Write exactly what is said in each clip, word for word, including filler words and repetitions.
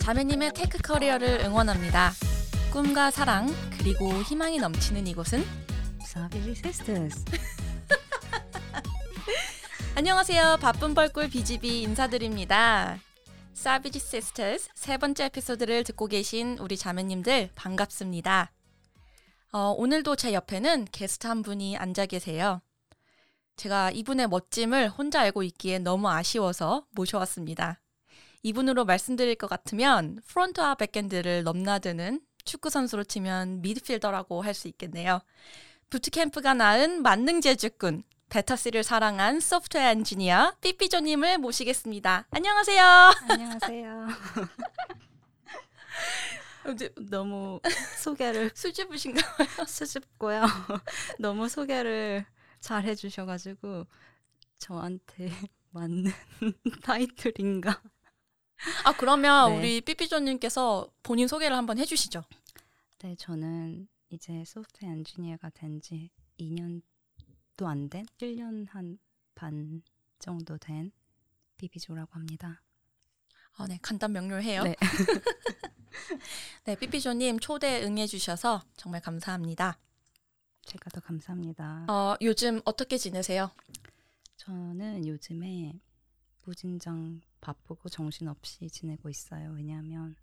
자매님의 테크 커리어를 응원합니다. 꿈과 사랑 그리고 희망이 넘치는 이곳은 Savage Sisters. 안녕하세요. 바쁜 벌꿀 비지비 인사드립니다. Savage Sisters 세 번째 에피소드를 듣고 계신 우리 자매님들 반갑습니다. 어, 오늘도 제 옆에는 게스트 한 분이 앉아 계세요. 제가 이분의 멋짐을 혼자 알고 있기에 너무 아쉬워서 모셔왔습니다. 이분으로 말씀드릴 것 같으면 프론트와 백엔드를 넘나드는 축구선수로 치면 미드필더라고 할 수 있겠네요. 부트캠프가 낳은 만능 재주꾼, 베타씨를 사랑한 소프트웨어 엔지니어 삐삐조님을 모시겠습니다. 안녕하세요. 안녕하세요. 너무 소개를 수줍으신가요? 수줍고요. 너무 소개를 잘 해주셔가지고 저한테 맞는 타이틀인가. 아 그러면 네. 우리 삐삐조님께서 본인 소개를 한번 해주시죠. 네, 저는 이제 소프트웨어 엔지니어가 된 지 이 년도 안 된, 일 년 한 반 정도 된 삐삐조라고 합니다. 아, 네, 간단 명료해요. 네. 네, 삐삐조님 초대 응해주셔서 정말 감사합니다. 제가 더 감사합니다. 어, 요즘 어떻게 지내세요? 저는 요즘에 무진장 바쁘고 정신없이 지내고 있어요. 왜냐하면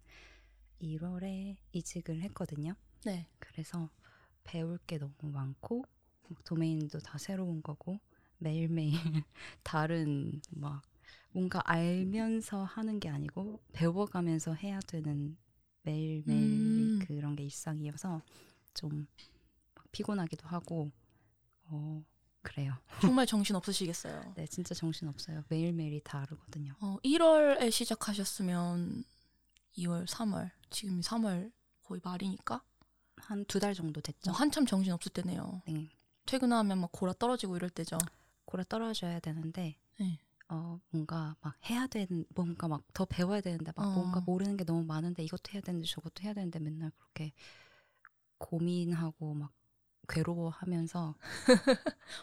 일월에 이직을 했거든요. 네. 그래서 배울 게 너무 많고 도메인도 다 새로운 거고 매일매일 다른 막 뭔가 알면서 하는 게 아니고 배워가면서 해야 되는 매일매일 음. 그런 게 일상이어서 좀 피곤하기도 하고 어, 그래요. 정말 정신 없으시겠어요. 네, 진짜 정신 없어요. 매일매일이 다르거든요. 어, 일월에 시작하셨으면 이월, 삼월, 지금이 삼월 거의 말이니까 한 두 달 정도 됐죠. 어, 한참 정신 없을 때네요. 네. 퇴근하면 막 골아 떨어지고 이럴 때죠. 골아 떨어져야 되는데 네. 어, 뭔가 막 해야 되는 뭔가 막 더 배워야 되는데 막 어. 뭔가 모르는 게 너무 많은데 이것도 해야 되는데 저것도 해야 되는데 맨날 그렇게 고민하고 막 괴로워하면서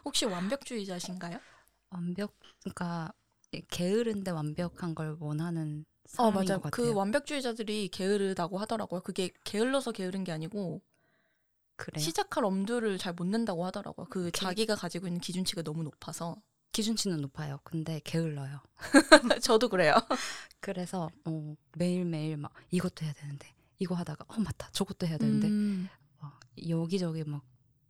혹시 완벽주의자신가요? 완벽, 그러니까 게으른데 완벽한 걸 원하는 사람인 어, 맞아. 것 같아요. 그 완벽주의자들이 게으르다고 하더라고요. 그게 게을러서 게으른 게 아니고 그래요? 시작할 엄두를 잘 못 낸다고 하더라고요. 그 게... 자기가 가지고 있는 기준치가 너무 높아서. 기준치는 높아요. 근데 게을러요. 저도 그래요. 그래서 어, 매일매일 막 이것도 해야 되는데 이거 하다가 어 맞다 저것도 해야 되는데 음. 어, 여기저기 막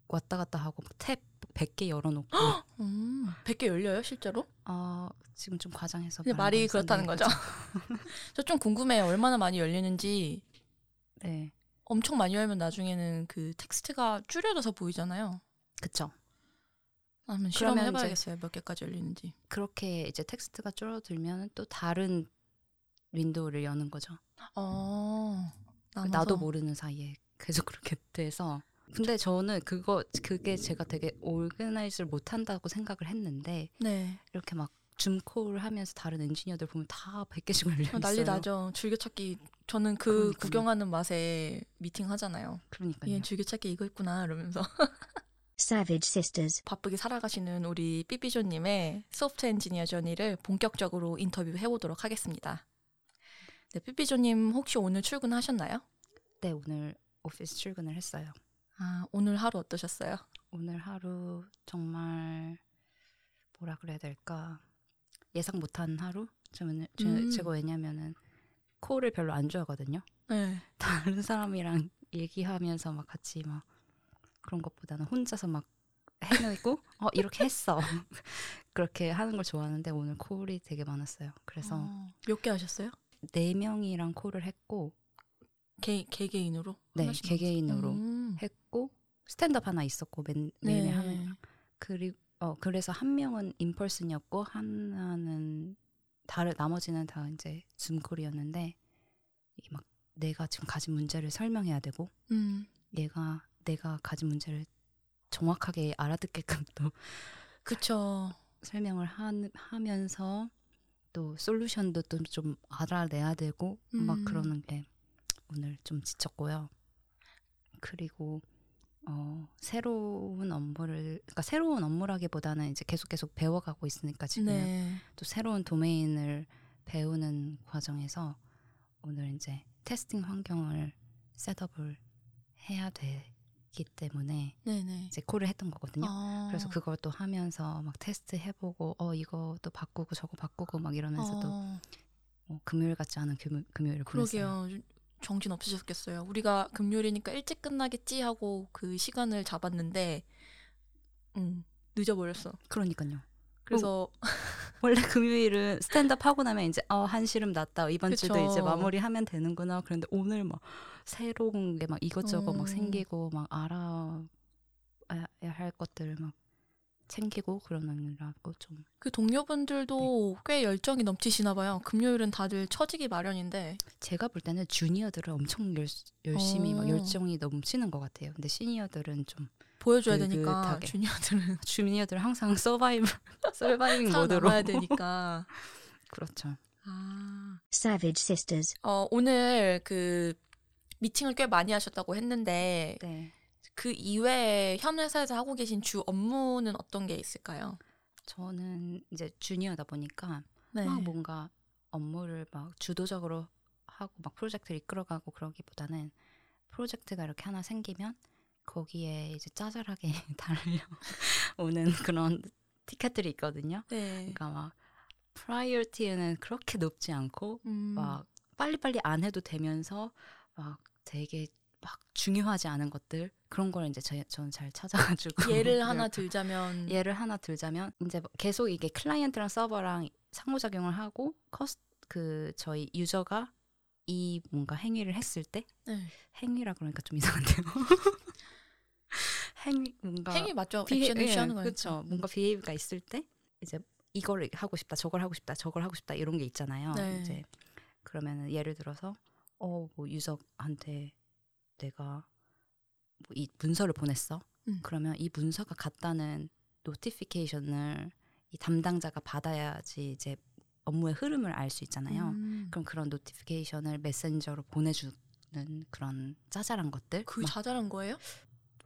왔다 갔다 하고 막 탭 백 개 열어놓고 음, 백 개 열려요 실제로? 아 어, 지금 좀 과장해서 말이 그렇다는 거죠. 저 좀 궁금해요. 얼마나 많이 열리는지. 네. 엄청 많이 열면 나중에는 그 텍스트가 줄여져서 보이잖아요. 그쵸. 한번 실험을 해봐야겠어요. 몇 개까지 열리는지. 그렇게 이제 텍스트가 줄어들면 또 다른 윈도우를 여는 거죠. 어, 나도 모르는 사이에 계속 그렇게 돼서. 근데 저는 그거 그게 제가 되게 오르가나이즈를 못한다고 생각을 했는데 네. 이렇게 막 줌콜을 하면서 다른 엔지니어들 보면 다 백 개씩 올려있어요. 난리 나죠. 즐겨찾기. 저는 그 그러니까요. 구경하는 맛에 미팅 하잖아요. 그러니까요. 얘 즐겨찾기 이거 했구나 이러면서. Savage Sisters. 바쁘게 살아가시는 우리 삐삐조님의 소프트 엔지니어 저니를 본격적으로 인터뷰해보도록 하겠습니다. 네, 삐삐조님 혹시 오늘 출근하셨나요? 네, 오늘 오피스 출근을 했어요. 아, 오늘 하루 어떠셨어요? 오늘 하루 정말 뭐라 그래야 될까? 예상 못한 하루? 저는, 저, 음. 제가 왜냐면은 콜을 별로 안 좋아하거든요. 네. 다른 사람이랑 얘기하면서 막 같이 막 그런 것보다는 혼자서 막 해내고 어 이렇게 했어 그렇게 하는 걸 좋아하는데 오늘 콜이 되게 많았어요. 그래서 어, 몇 개 하셨어요? 네 명이랑 콜을 했고 개 개개인으로 네 개개인으로 음. 했고 스탠드업 하나 있었고 맨 매일 네. 하는 그리고 어 그래서 한 명은 인펄슨이었고 하나는 다른 나머지는 다 이제 줌콜이었는데 막 내가 지금 가진 문제를 설명해야 되고 음. 얘가 내가 가진 문제를 정확하게 알아듣게끔 또 그쵸. 설명을 하, 하면서 또 솔루션도 또 좀 알아내야 되고 음. 막 그러는 게 오늘 좀 지쳤고요. 그리고 어, 새로운 업무를 그러니까 새로운 업무라기보다는 이제 계속 계속 배워가고 있으니까 지금 네. 또 새로운 도메인을 배우는 과정에서 오늘 이제 테스팅 환경을 셋업을 해야 되기 때문에 네네. 이제 콜을 했던 거거든요. 아. 그래서 그걸 또 하면서 막 테스트 해보고 어 이거 또 바꾸고 저거 바꾸고 막 이러면서 또 아. 어, 금요일 같지 않은 금요, 금요일을 보냈어요. 그러게요. 정신 없으셨겠어요. 우리가 금요일이니까 일찍 끝나겠지 하고 그 시간을 잡았는데 음, 늦어버렸어. 그러니까요. 그래서 원래 금요일은 스탠드업 하고 나면 이제 어, 한시름 났다. 이번 그쵸. 주도 이제 마무리하면 되는구나. 그런데 오늘 막 새로운 게 막 이것저것 음. 막 생기고 막 알아야 할 것들 막 챙기고 그러느라고 좀. 그 동료분들도 네. 꽤 열정이 넘치시나 봐요. 금요일은 다들 처지기 마련인데. 제가 볼 때는 주니어들은 엄청 열, 열심히 어. 막 열정이 넘치는 것 같아요. 근데 시니어들은 좀. 보여줘야 되니까 주니어들은 주니어들은 항상 서바이벌 서바이빙 모드로 살아남아야 되니까 그렇죠. 아. Savage Sisters. 어 오늘 그 미팅을 꽤 많이 하셨다고 했는데 네. 그 이외에 현 회사에서 하고 계신 주 업무는 어떤 게 있을까요? 저는 이제 주니어다 보니까 네. 막 뭔가 업무를 막 주도적으로 하고 막 프로젝트를 이끌어가고 그러기보다는 프로젝트가 이렇게 하나 생기면 거기에 이제 짜잘하게 달려오는 그런 티켓들이 있거든요. 네. 그러니까 막 프라이어티는 그렇게 높지 않고 음. 막 빨리빨리 안 해도 되면서 막 되게 막 중요하지 않은 것들 그런 거를 이제 제, 저는 잘 찾아가지고 예를 하나 들자면 예를 하나 들자면 이제 계속 이게 클라이언트랑 서버랑 상호작용을 하고 커스 그 저희 유저가 이 뭔가 행위를 했을 때 네. 행위라 그러니까 좀 이상한데요. 행위 뭔가 행위 맞죠? 액션을 취하는 거예요. 그렇죠. 뭔가 비해가 있을 때 이제 이걸 하고 싶다, 저걸 하고 싶다, 저걸 하고 싶다 이런 게 있잖아요. 네. 이제 그러면은 예를 들어서 어 뭐 유석한테 내가 뭐 이 문서를 보냈어. 음. 그러면 이 문서가 갔다는 노티피케이션을 이 담당자가 받아야지 이제 업무의 흐름을 알 수 있잖아요. 음. 그럼 그런 노티피케이션을 메신저로 보내주는 그런 짜잘한 것들. 그 짜잘한 거예요?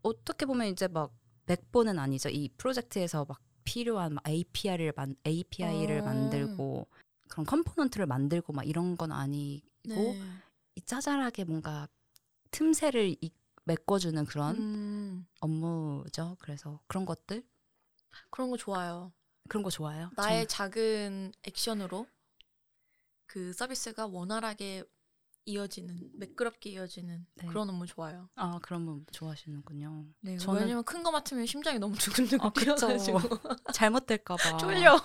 어떻게 보면 이제 막 백본은 아니죠. 이 프로젝트에서 막 필요한 막 에이피아이를 만 에이피아이를 오. 만들고 그런 컴포넌트를 만들고 막 이런 건 아니고 네. 이 짜잘하게 뭔가 틈새를 이, 메꿔주는 그런 음. 업무죠. 그래서 그런 것들 그런 거 좋아요. 그런 거 좋아요. 나의 저는. 작은 액션으로 그 서비스가 원활하게 이어지는, 매끄럽게 이어지는 네. 그런 업무 좋아요. 아, 그런 거 좋아하시는군요. 네, 저는... 왜냐면 큰 거 맡으면 심장이 너무 두근두근 뛰어가지고 아, 잘못될까 봐. 쫄려.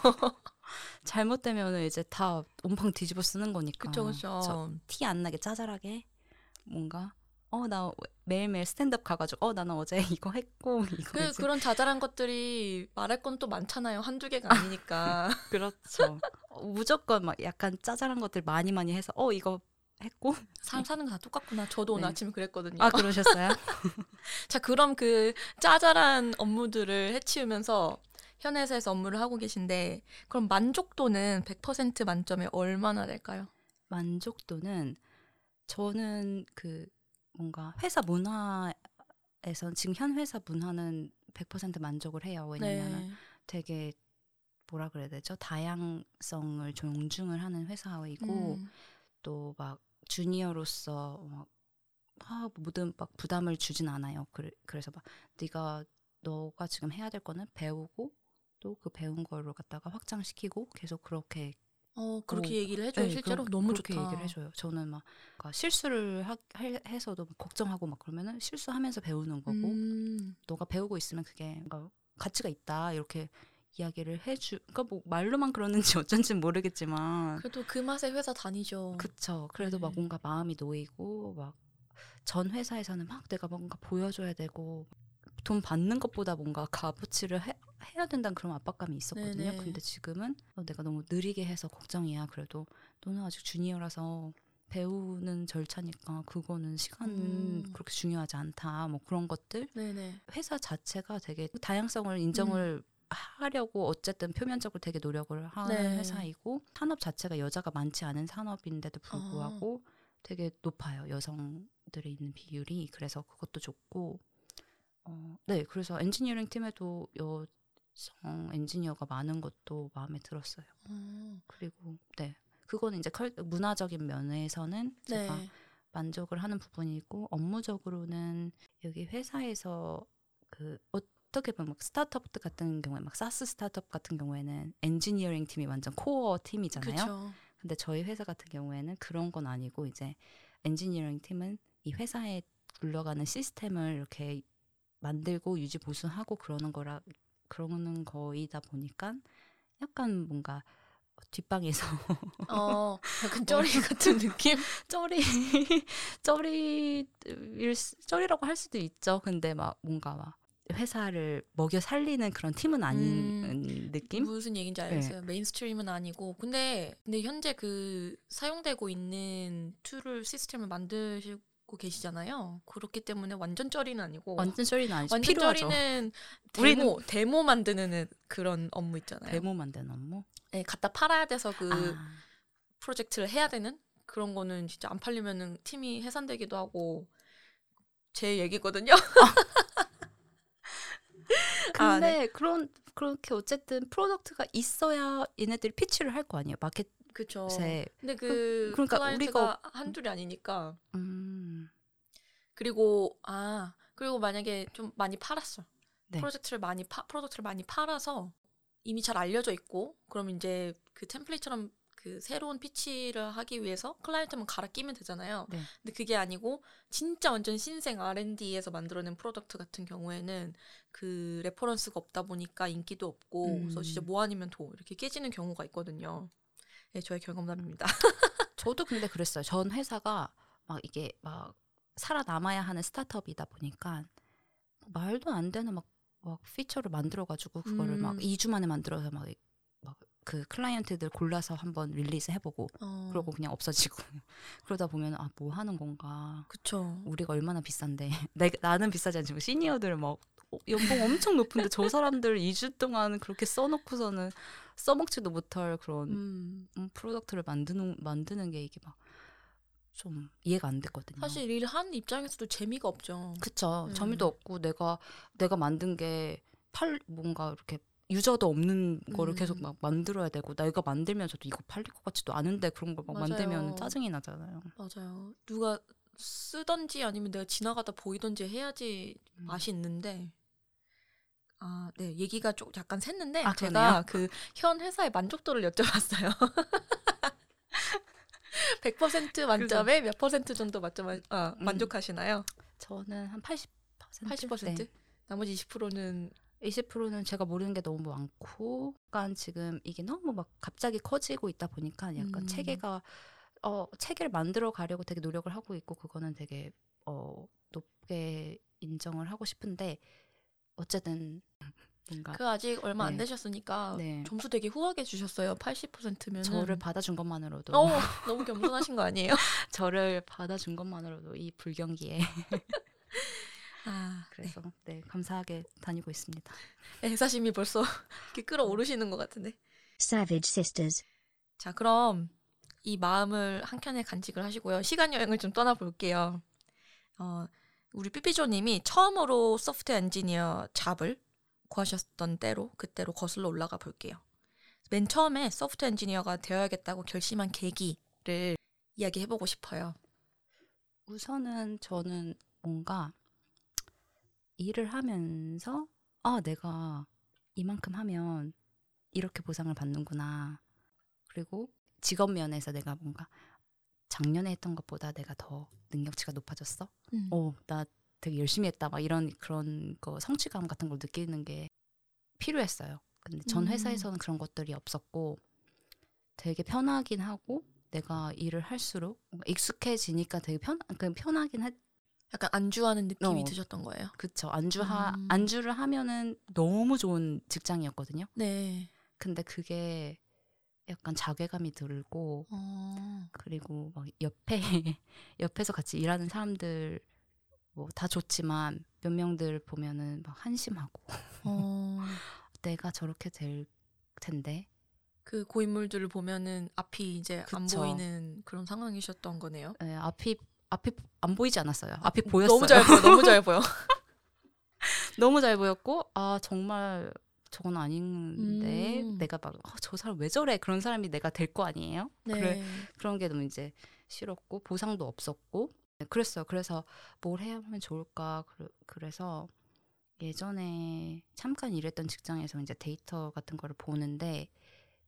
잘못되면 이제 다 온팡 뒤집어 쓰는 거니까. 그쵸, 그쵸. 티 안 나게 짜잘하게 뭔가 어, 나 매일매일 스탠드업 가가지고 어, 나는 어제 이거 했고 이거 그, 그런 자잘한 것들이 말할 건 또 많잖아요. 한두 개가 아니니까. 그렇죠. 어, 무조건 막 약간 짜잘한 것들 많이 많이 해서 어, 이거 했고 사람 사는 거 다 똑같구나. 저도 오늘 네. 아침에 그랬거든요. 아, 그러셨어요? 자, 그럼 그 짜잘한 업무들을 해치우면서 현 회사에서 업무를 하고 계신데 그럼 만족도는 백 퍼센트 만점에 얼마나 될까요? 만족도는 저는 그 뭔가 회사 문화에선 지금 현 회사 문화는 백 퍼센트 만족을 해요. 왜냐면 네. 되게 뭐라 그래야 되죠? 다양성을 존중을 하는 회사이고 음. 또 막 주니어로서 막 아, 모든 막 부담을 주진 않아요. 그래, 그래서 막 네가 너가 지금 해야 될 거는 배우고 또 그 배운 거를 갖다가 확장시키고 계속 그렇게 어 그렇게 오, 얘기를 해줘요. 네, 실제로 그러, 너무 그렇게 좋다. 그렇게 얘기를 해줘요. 저는 막 그러니까 실수를 하, 해서도 막 걱정하고 막 그러면은 실수하면서 배우는 거고 음. 너가 배우고 있으면 그게 뭔가 가치가 있다 이렇게 이야기를 해주. 그러니까 뭐 말로만 그러는지 어쩐지는 모르겠지만 그래도 그 맛에 회사 다니죠. 그쵸. 그래도 네. 막 뭔가 마음이 놓이고 막 전 회사에서는 막 내가 뭔가 보여줘야 되고 돈 받는 것보다 뭔가 값어치를 해, 해야 된다는 그런 압박감이 있었거든요. 네네. 근데 지금은 어, 내가 너무 느리게 해서 걱정이야. 그래도 너는 아직 주니어라서 배우는 절차니까 그거는 시간은 음. 그렇게 중요하지 않다. 뭐 그런 것들. 네네. 회사 자체가 되게 다양성을 인정을 음. 하려고 어쨌든 표면적으로 되게 노력을 하는 네. 회사이고 산업 자체가 여자가 많지 않은 산업인데도 불구하고 아. 되게 높아요. 여성들이 있는 비율이. 그래서 그것도 좋고 어, 네, 그래서 엔지니어링 팀에도 여성 엔지니어가 많은 것도 마음에 들었어요. 음. 그리고 네, 그거는 이제 컬, 문화적인 면에서는 네. 제가 만족을 하는 부분이고, 업무적으로는 여기 회사에서 그 어떻게 보면 막 스타트업 같은 경우에 막 사스 스타트업 같은 경우에는 엔지니어링 팀이 완전 코어 팀이잖아요. 그쵸. 근데 저희 회사 같은 경우에는 그런 건 아니고 이제 엔지니어링 팀은 이 회사에 굴러가는 시스템을 이렇게 만들고 유지 보수하고 그러는 거라 그러는 거이다 보니까 약간 뭔가 뒷방에서 어 약간 쩌리 같은 느낌? 쩌리 쩌리 쩌리라고 할 수도 있죠. 근데 막 뭔가 막 회사를 먹여 살리는 그런 팀은 아닌 음, 느낌? 무슨 얘기인지 알겠어요. 네. 메인스트림은 아니고. 근데 근데 현재 그 사용되고 있는 툴을 시스템을 만드시고 계시잖아요. 그렇기 때문에 완전 쩌리는 아니고 완전 쩌리는 아니죠. 완전 쩌리는 데모, 데모 만드는 그런 업무 있잖아요. 데모 만드는 업무? 네, 갖다 팔아야 돼서 그 아. 프로젝트를 해야 되는 그런 거는 진짜 안 팔리면은 팀이 해산되기도 하고 제 얘기거든요. 근데 아, 네. 그런 그렇게 어쨌든 프로덕트가 있어야 얘네들이 피치를 할 거 아니에요. 마켓 그렇죠. 근데 그 그러니까 클라이언트가 우리가 한둘이 아니니까. 음. 그리고 아 그리고 만약에 좀 많이 팔았어. 네. 프로젝트를 많이 파, 프로덕트를 많이 팔아서 이미 잘 알려져 있고, 그럼 이제 그 템플릿처럼 그 새로운 피치를 하기 위해서 클라이언트만 갈아 끼면 되잖아요. 네. 근데 그게 아니고 진짜 완전 신생 알 앤 디에서 만들어낸 프로덕트 같은 경우에는 그 레퍼런스가 없다 보니까 인기도 없고, 음. 그래서 진짜 뭐 아니면 도 이렇게 깨지는 경우가 있거든요. 네, 저의 경험담입니다. 저도 근데 그랬어요. 전 회사가 막 이게 막 살아남아야 하는 스타트업이다 보니까 말도 안 되는 막, 막 피처를 만들어가지고 그거를 음. 막 이 주 만에 만들어서 막, 막 그 클라이언트들 골라서 한번 릴리스 해보고 어. 그러고 그냥 없어지고 그러다 보면 아, 뭐 하는 건가. 그쵸. 우리가 얼마나 비싼데 내, 나는 비싸지 않지만 시니어들 막 연봉 엄청 높은데 저 사람들 이 주 동안 그렇게 써놓고서는 써먹지도 못할 그런 음. 프로덕트를 만드는 만드는 게 이게 막 좀 이해가 안 됐거든요. 사실 일하는 입장에서도 재미가 없죠. 그쵸. 음. 재미도 없고 내가 내가 만든 게 팔 뭔가 이렇게 유저도 없는 거를 음. 계속 막 만들어야 되고, 내가 만들면서도 이거 팔릴 것 같지도 않은데 그런 걸 막 만들면 짜증이 나잖아요. 맞아요. 누가 쓰던지 아니면 내가 지나가다 보이던지 해야지 음. 맛이 있는데. 아, 네. 얘기가 좀 약간 샜는데 아, 제가 그 현 회사의 만족도를 여쭤봤어요. 백 퍼센트 만점에 몇 퍼센트 정도 만점, 아, 음. 만족하시나요? 저는 한 팔십 퍼센트? 팔십 퍼센트? 네. 나머지 이십 퍼센트는? 이십 퍼센트는 제가 모르는 게 너무 많고, 약간 지금 이게 너무 막 갑자기 커지고 있다 보니까 약간 음. 체계가 어, 체계를 만들어 가려고 되게 노력을 하고 있고, 그거는 되게 어, 높게 인정을 하고 싶은데 어쨌든 뭔가 그 아직 얼마 네. 안 되셨으니까 네. 점수 되게 후하게 주셨어요. 팔십 퍼센트면 저를 받아준 것만으로도 어, 너무 겸손하신 거 아니에요? 저를 받아준 것만으로도 이 불경기에 아, 그래서 네. 네, 감사하게 다니고 있습니다. 애사심이 벌써 이렇게 끌어오르시는 것 같은데. Savage Sisters. 자, 그럼 이 마음을 한켠에 간직을 하시고요. 시간 여행을 좀 떠나볼게요. 어, 우리 삐삐조님이 처음으로 소프트웨어 엔지니어 잡을 구하셨던 때로 그때로 거슬러 올라가 볼게요. 맨 처음에 소프트웨어 엔지니어가 되어야겠다고 결심한 계기를 이야기해보고 싶어요. 우선은 저는 뭔가 일을 하면서 아, 내가 이만큼 하면 이렇게 보상을 받는구나. 그리고 직업 면에서 내가 뭔가 작년에 했던 것보다 내가 더 능력치가 높아졌어. 음. 어, 나 되게 열심히 했다. 막 이런 그런 거 성취감 같은 걸 느끼는 게 필요했어요. 근데 전 회사에서는 그런 것들이 없었고 되게 편하긴 하고, 내가 일을 할수록 익숙해지니까 되게 편 편하긴 했. 약간 안주하는 느낌이 어, 드셨던 거예요? 그렇죠. 안주하 음. 안주를 하면은 너무 좋은 직장이었거든요. 네. 근데 그게 약간 자괴감이 들고 어. 그리고 막 옆에 옆에서 같이 일하는 사람들 뭐 다 좋지만 몇 명들 보면은 막 한심하고 어. 내가 저렇게 될 텐데, 그 고인물들을 보면은 앞이 이제 그쵸. 안 보이는 그런 상황이셨던 거네요. 네, 앞이 앞이 안 보이지 않았어요. 앞이 보였어요. 너무 잘 보여. 너무 잘 보여. 너무 잘 보였고 아 정말 저건 아닌데 음. 내가 막 저 어, 사람 왜 저래 그런 사람이 내가 될 거 아니에요? 네. 그래, 그런 게 너무 이제 싫었고 보상도 없었고 그랬어요. 그래서 뭘 해야 하면 좋을까 그래서 예전에 잠깐 일했던 직장에서 이제 데이터 같은 거를 보는데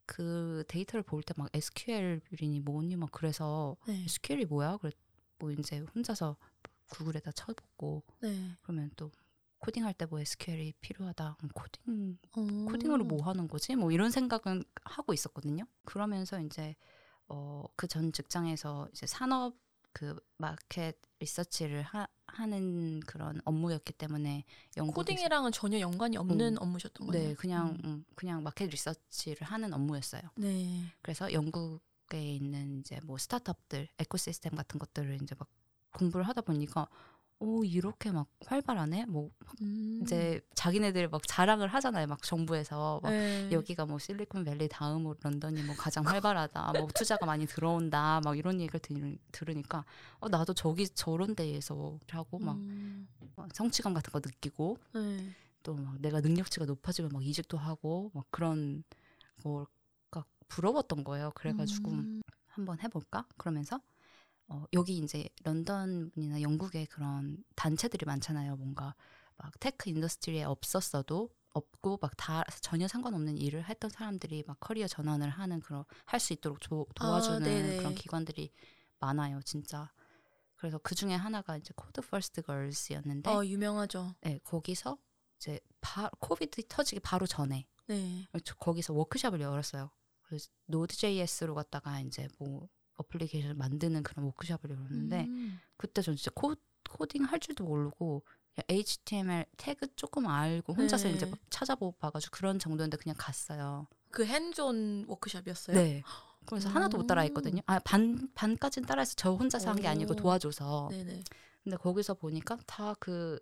그 데이터를 볼 때 막 에스큐엘이니 뭐니 막 그래서 네. 에스큐엘이 뭐야? 그래 뭐 이제 혼자서 구글에다 쳐보고 네. 그러면 또 코딩할 때 뭐 에스큐엘이 필요하다. 코딩 오. 코딩으로 뭐 하는 거지? 뭐 이런 생각은 하고 있었거든요. 그러면서 이제 어, 그 전 직장에서 이제 산업 그 마켓 리서치를 하, 하는 그런 업무였기 때문에 코딩이랑은 전혀 연관이 없는 음, 업무셨던 거예요? 네, 그냥 음. 그냥 마켓 리서치를 하는 업무였어요. 네. 그래서 영국에 있는 이제 뭐 스타트업들 에코시스템 같은 것들을 이제 막 공부를 하다 보니까 오 이렇게 막 활발하네. 뭐 음. 이제 자기네들 막 자랑을 하잖아요. 막 정부에서 막 여기가 뭐 실리콘밸리 다음으로 런던이 뭐 가장 활발하다. 뭐 투자가 많이 들어온다. 막 이런 얘기를 들, 들으니까 어 나도 저기 저런 데에서 하고 막 음. 성취감 같은 거 느끼고 또 막 내가 능력치가 높아지면 막 이직도 하고 막 그런 걸까 부러웠던 거예요. 그래가지고 음. 한번 해볼까? 그러면서. 어, 여기 이제 런던이나 영국에 그런 단체들이 많잖아요. 뭔가 막 테크 인더스트리에 없었어도 없고 막 다 전혀 상관없는 일을 했던 사람들이 막 커리어 전환을 하는 그런 할 수 있도록 조, 도와주는 아, 그런 기관들이 많아요, 진짜. 그래서 그 중에 하나가 이제 코드 퍼스트 걸스였는데, 어 유명하죠. 네, 거기서 이제 바, 코비드 터지기 바로 전에, 네, 거기서 워크숍을 열었어요. 그래서 노드제이에스로 갔다가 이제 뭐 어플리케이션을 만드는 그런 워크숍을 열었는데 음. 그때 전 진짜 코, 코딩 할 줄도 모르고 에이치티엠엘 태그 조금 알고 혼자서 네. 이제 막 찾아보고 봐가지고 그런 정도인데 그냥 갔어요. 그 핸즈온 워크숍이었어요? 네. 그래서 오. 하나도 못 따라했거든요. 아, 반, 반까지는 따라해서 저 혼자서 한 게 아니고 도와줘서. 네네. 근데 거기서 보니까 다 그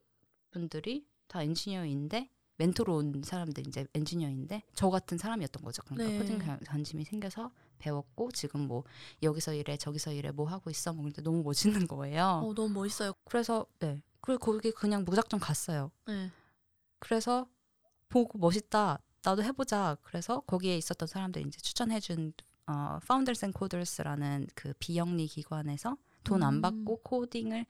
분들이 다 엔지니어인데 멘토로 온 사람들 이제 엔지니어인데 저 같은 사람이었던 거죠. 그러니까 네. 코딩 관심이 생겨서 배웠고 지금 뭐 여기서 일해 저기서 일해 뭐 하고 있어 뭐 근데 너무 멋있는 거예요. 어, 너무 멋있어요. 그래서 네. 그리고 거기 그냥 무작정 갔어요. 네. 그래서 보고 멋있다. 나도 해보자. 그래서 거기에 있었던 사람들 이제 추천해준 어, Founders and Coders라는 그 비영리 기관에서 돈 안 받고 음. 코딩을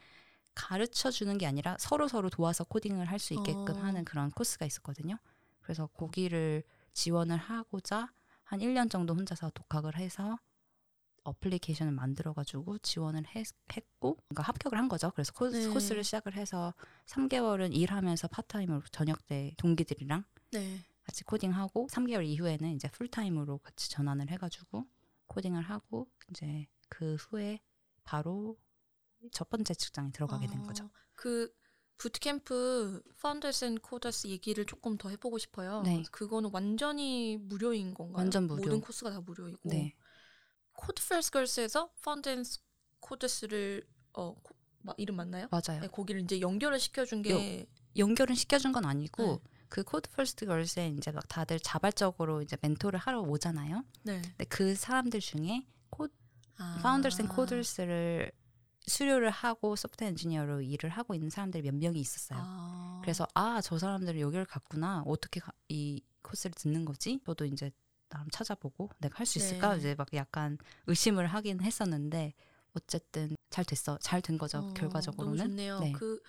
가르쳐주는 게 아니라 서로서로 도와서 코딩을 할 수 있게끔 어. 하는 그런 코스가 있었거든요. 그래서 거기를 지원을 하고자 한 일 년 정도 혼자서 독학을 해서 어플리케이션을 만들어가지고 지원을 해, 했고 그러니까 합격을 한 거죠. 그래서 코스, 네. 코스를 시작을 해서 삼 개월은 일하면서 파트타임으로 저녁 때 동기들이랑 네. 같이 코딩하고 삼 개월 이후에는 이제 풀타임으로 같이 전환을 해가지고 코딩을 하고 이제 그 후에 바로 첫 번째 직장에 들어가게 아, 된 거죠. 그 부트캠프 Founders and Coders 얘기를 조금 더 해보고 싶어요. 네. 그거는 완전히 무료인 건가요? 완전 무료. 모든 코스가 다 무료이고. 네. Code First Girls에서 Founders Coders를 어 코, 마, 이름 맞나요? 맞아요. 네, 거기를 이제 연결을 시켜준 게 요, 연결은 시켜준 건 아니고 네. 그 Code First Girls에 이제 막 다들 자발적으로 이제 멘토를 하러 오잖아요. 네. 근데 그 사람들 중에 코드 아. Founders and Coders를 수료를 하고 소프트웨어 엔지니어로 일을 하고 있는 사람들이 몇 명이 있었어요. 아. 그래서 아, 저 사람들은 여기를 갔구나. 어떻게 가, 이 코스를 듣는 거지? 저도 이제 나름 찾아보고 내가 할 수 있을까? 네. 이제 막 약간 의심을 하긴 했었는데 어쨌든 잘 됐어. 잘 된 거죠. 어, 결과적으로는. 너무 좋네요. 네. 그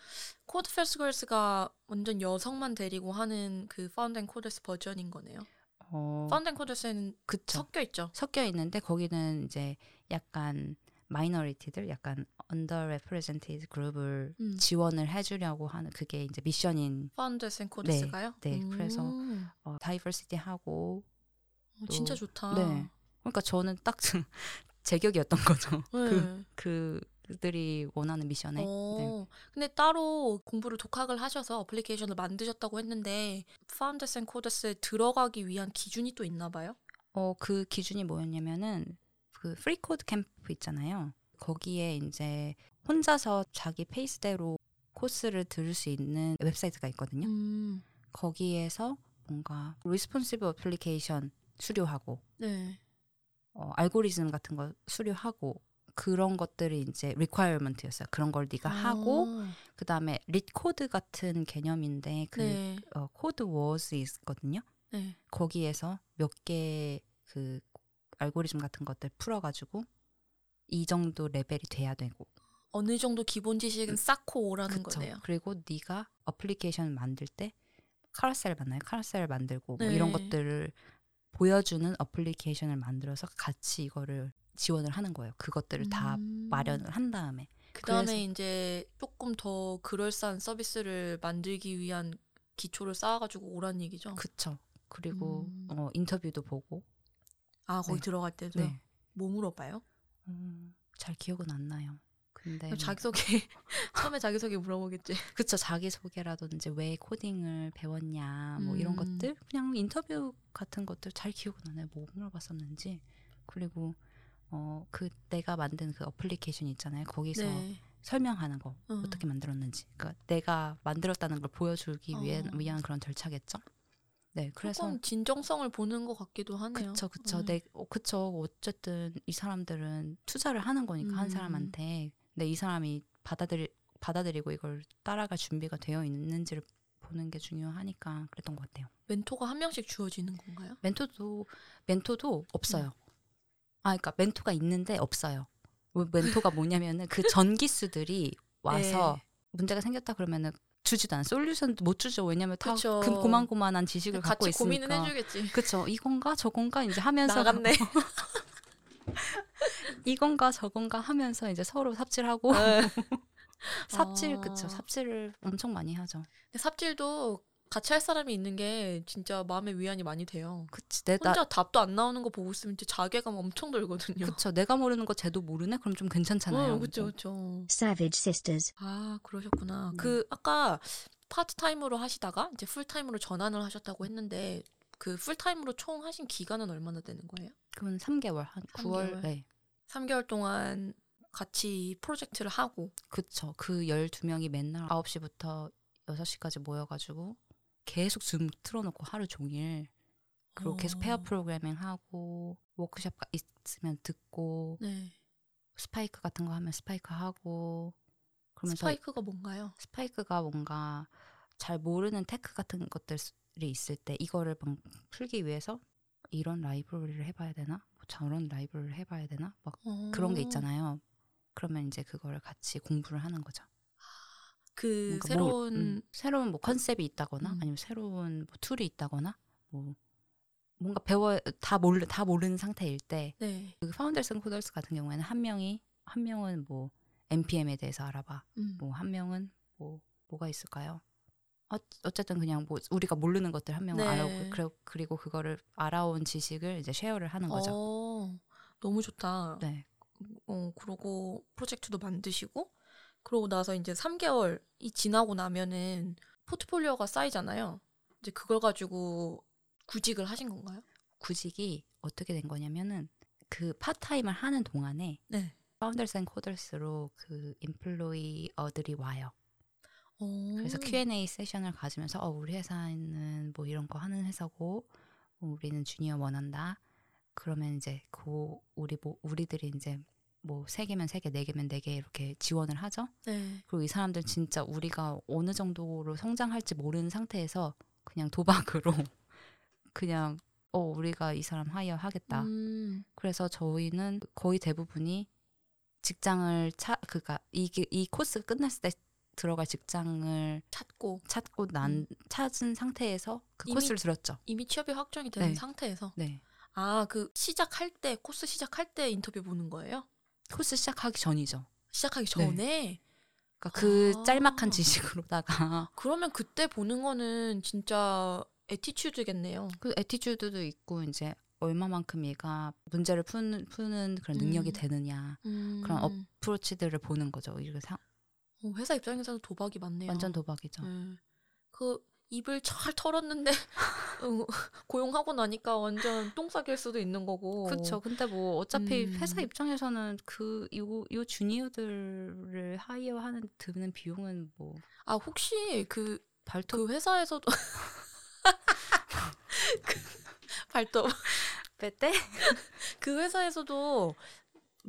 코드 퍼스트 걸스가 완전 여성만 데리고 하는 그 파운드 앤 코더스 버전인 거네요. 어. 파운드 앤 코더스에는 그쵸. 섞여 있죠. 섞여 있는데 거기는 이제 약간 마이너리티들 약간 언더레프레젠티드 그룹을 음. 지원을 해주려고 하는 그게 이제 미션인 파운더스 앤 코더스가요? 네, 네. 음. 그래서 어, 다이버시티 하고 어, 또, 진짜 좋다. 네, 그러니까 저는 딱 제 격이었던 거죠. 네. 그 그들이 원하는 미션에. 네. 근데 따로 공부를 독학을 하셔서 어플리케이션을 만드셨다고 했는데 파운더스 앤 코더스에 들어가기 위한 기준이 또 있나 봐요? 어, 그 기준이 뭐였냐면은. 그 프리 코드 캠프 있잖아요. 거기에 이제 혼자서 자기 페이스대로 코스를 들을 수 있는 웹사이트가 있거든요. 음. 거기에서 뭔가 리스폰시브 어플리케이션 수료하고 네. 어, 알고리즘 같은 거 수료하고 그런 것들이 이제 리콰이어먼트였어요. 그런 걸 네가 아. 하고 그다음에 리코드 같은 개념인데 그 네. 어, 코드워즈 있거든요. 네. 거기에서 몇 개의 그 알고리즘 같은 것들 풀어가지고 이 정도 레벨이 돼야 되고 어느 정도 기본 지식은 쌓고 오라는 그쵸. 거네요. 그리고 네가 어플리케이션을 만들 때 카라셀 맞나요? 카라셀 만들고 네. 뭐 이런 것들을 보여주는 어플리케이션을 만들어서 같이 이거를 지원을 하는 거예요. 그것들을 음. 다 마련을 한 다음에 그 다음에 이제 조금 더 그럴싸한 서비스를 만들기 위한 기초를 쌓아가지고 오란 얘기죠. 그쵸. 그리고 음. 어, 인터뷰도 보고 아 거기 네. 들어갈 때도요? 네. 뭐 물어봐요? 음, 잘 기억은 안 나요. 근데 자기소개 처음에 자기소개 물어보겠지. 그쵸. 자기소개라든지 왜 코딩을 배웠냐 뭐 음. 이런 것들 그냥 인터뷰 같은 것들 잘 기억은 안 나요. 뭐 물어봤었는지. 그리고 어, 그 내가 만든 그 어플리케이션 있잖아요. 거기서 네. 설명하는 거 어. 어떻게 만들었는지. 그러니까 내가 만들었다는 걸 보여주기 어. 위한, 위한 그런 절차겠죠. 네, 그래서 조금 진정성을 보는 것 같기도 하네요. 그쵸, 그쵸. 음. 네, 어, 그쵸. 어쨌든 이 사람들은 투자를 하는 거니까 음. 한 사람한테. 근데 이 사람이 받아들이, 받아들이고 이걸 따라갈 준비가 되어 있는지를 보는 게 중요하니까 그랬던 것 같아요. 멘토가 한 명씩 주어지는 건가요? 멘토도 멘토도 없어요. 음. 아, 그러니까 멘토가 있는데 없어요. 멘토가 뭐냐면은 그 전기수들이 와서 네. 문제가 생겼다 그러면은 주지도 않아. 솔루션도 못 주죠. 왜냐면 다 그 고만고만한 지식을 갖고 있으니까. 같이 고민은 해주겠지. 그렇죠. 이건가 저건가 이제 하면서 나갔네. 이건가 저건가 하면서 이제 서로 삽질하고 삽질 아. 그렇죠. 삽질을 엄청 많이 하죠. 근데 삽질도 같이 할 사람이 있는 게 진짜 마음의 위안이 많이 돼요. 그치, 내, 혼자 나, 답도 안 나오는 거 보고 있으면 진짜 자괴감 엄청 들거든요. 그쵸. 내가 모르는 거 쟤도 모르네? 그럼 좀 괜찮잖아요. 어, 그쵸, 그쵸. Savage Sisters. 아, 그러셨구나. 음. 그 아까 파트타임으로 하시다가 이제 풀타임으로 전환을 하셨다고 했는데 그 풀타임으로 총 하신 기간은 얼마나 되는 거예요? 그건 삼 개월. 한 구월. 네. 삼 개월 동안 같이 프로젝트를 하고. 그쵸. 그 열두 명이 맨날 아홉 시부터 여섯 시까지 모여가지고 계속 줌 틀어놓고 하루 종일 그리고 오. 계속 페어 프로그래밍 하고 워크숍 있으면 듣고 네. 스파이크 같은 거 하면 스파이크 하고 그러면서 스파이크가 뭔가요? 스파이크가 뭔가 잘 모르는 테크 같은 것들이 있을 때 이거를 풀기 위해서 이런 라이브러리를 해봐야 되나? 저런 라이브러리를 해봐야 되나? 막 오. 그런 게 있잖아요. 그러면 이제 그거를 같이 공부를 하는 거죠. 그 그러니까 새로운 뭐, 음, 새로운 뭐 컨셉이 있다거나 음. 아니면 새로운 뭐 툴이 있다거나 뭐 뭔가 배워 다 모르 다 모르는 상태일 때 네. 그 파운더스 앤 코더스 같은 경우에는 한 명이 한 명은 뭐 엠피엠에 대해서 알아봐. 음. 뭐 한 명은 뭐 뭐가 있을까요? 어, 어쨌든 그냥 뭐 우리가 모르는 것들 한 명은 네. 알아오고 그리고 그거를 알아온 지식을 이제 쉐어를 하는 거죠. 오, 너무 좋다. 네. 어 그러고 프로젝트도 만드시고. 그러고 나서 이제 삼 개월이 지나고 나면은 포트폴리오가 쌓이잖아요. 이제 그걸 가지고 구직을 하신 건가요? 구직이 어떻게 된 거냐면은 그 파트타임을 하는 동안에 네. 파운더스 앤 코더스로 그 임플로이어들이 와요. 오. 그래서 큐 앤 에이 세션을 가지면서 어, 우리 회사는 뭐 이런 거 하는 회사고 우리는 주니어 원한다. 그러면 이제 그 우리 뭐 우리들이 이제 뭐 세 개면 세 개, 네 개면 네 개 이렇게 지원을 하죠. 네. 그리고 이 사람들 진짜 우리가 어느 정도로 성장할지 모르는 상태에서 그냥 도박으로 그냥 어 우리가 이 사람 하이어 하겠다. 음. 그래서 저희는 거의 대부분이 직장을 차 그니까 이게 이 코스가 끝났을 때 들어갈 직장을 찾고 찾고 난 음. 찾은 상태에서 그 이미, 코스를 들었죠. 이미 취업이 확정이 된 네. 상태에서. 네. 아, 그 시작할 때 코스 시작할 때 인터뷰 보는 거예요? 코스 시작하기 전이죠. 시작하기 전에? 네. 그러니까 그 아~ 짤막한 지식으로다가. 그러면 그때 보는 거는 진짜 애티튜드겠네요. 그 애티튜드도 있고 이제 얼마만큼 얘가 문제를 푸는, 푸는 그런 능력이 음. 되느냐. 음. 그런 어프로치들을 보는 거죠. 이렇게 사... 어, 회사 입장에서는 도박이 맞네요. 완전 도박이죠. 음. 그 입을 잘 털었는데 고용하고 나니까 완전 똥 싸길 수도 있는 거고. 그렇죠. 근데 뭐 어차피 음. 회사 입장에서는 그 요 요 주니어들을 하이어하는 드는 비용은 뭐. 아 혹시 그 발톱 그 회사에서도 그 발톱 빼떼 그 회사에서도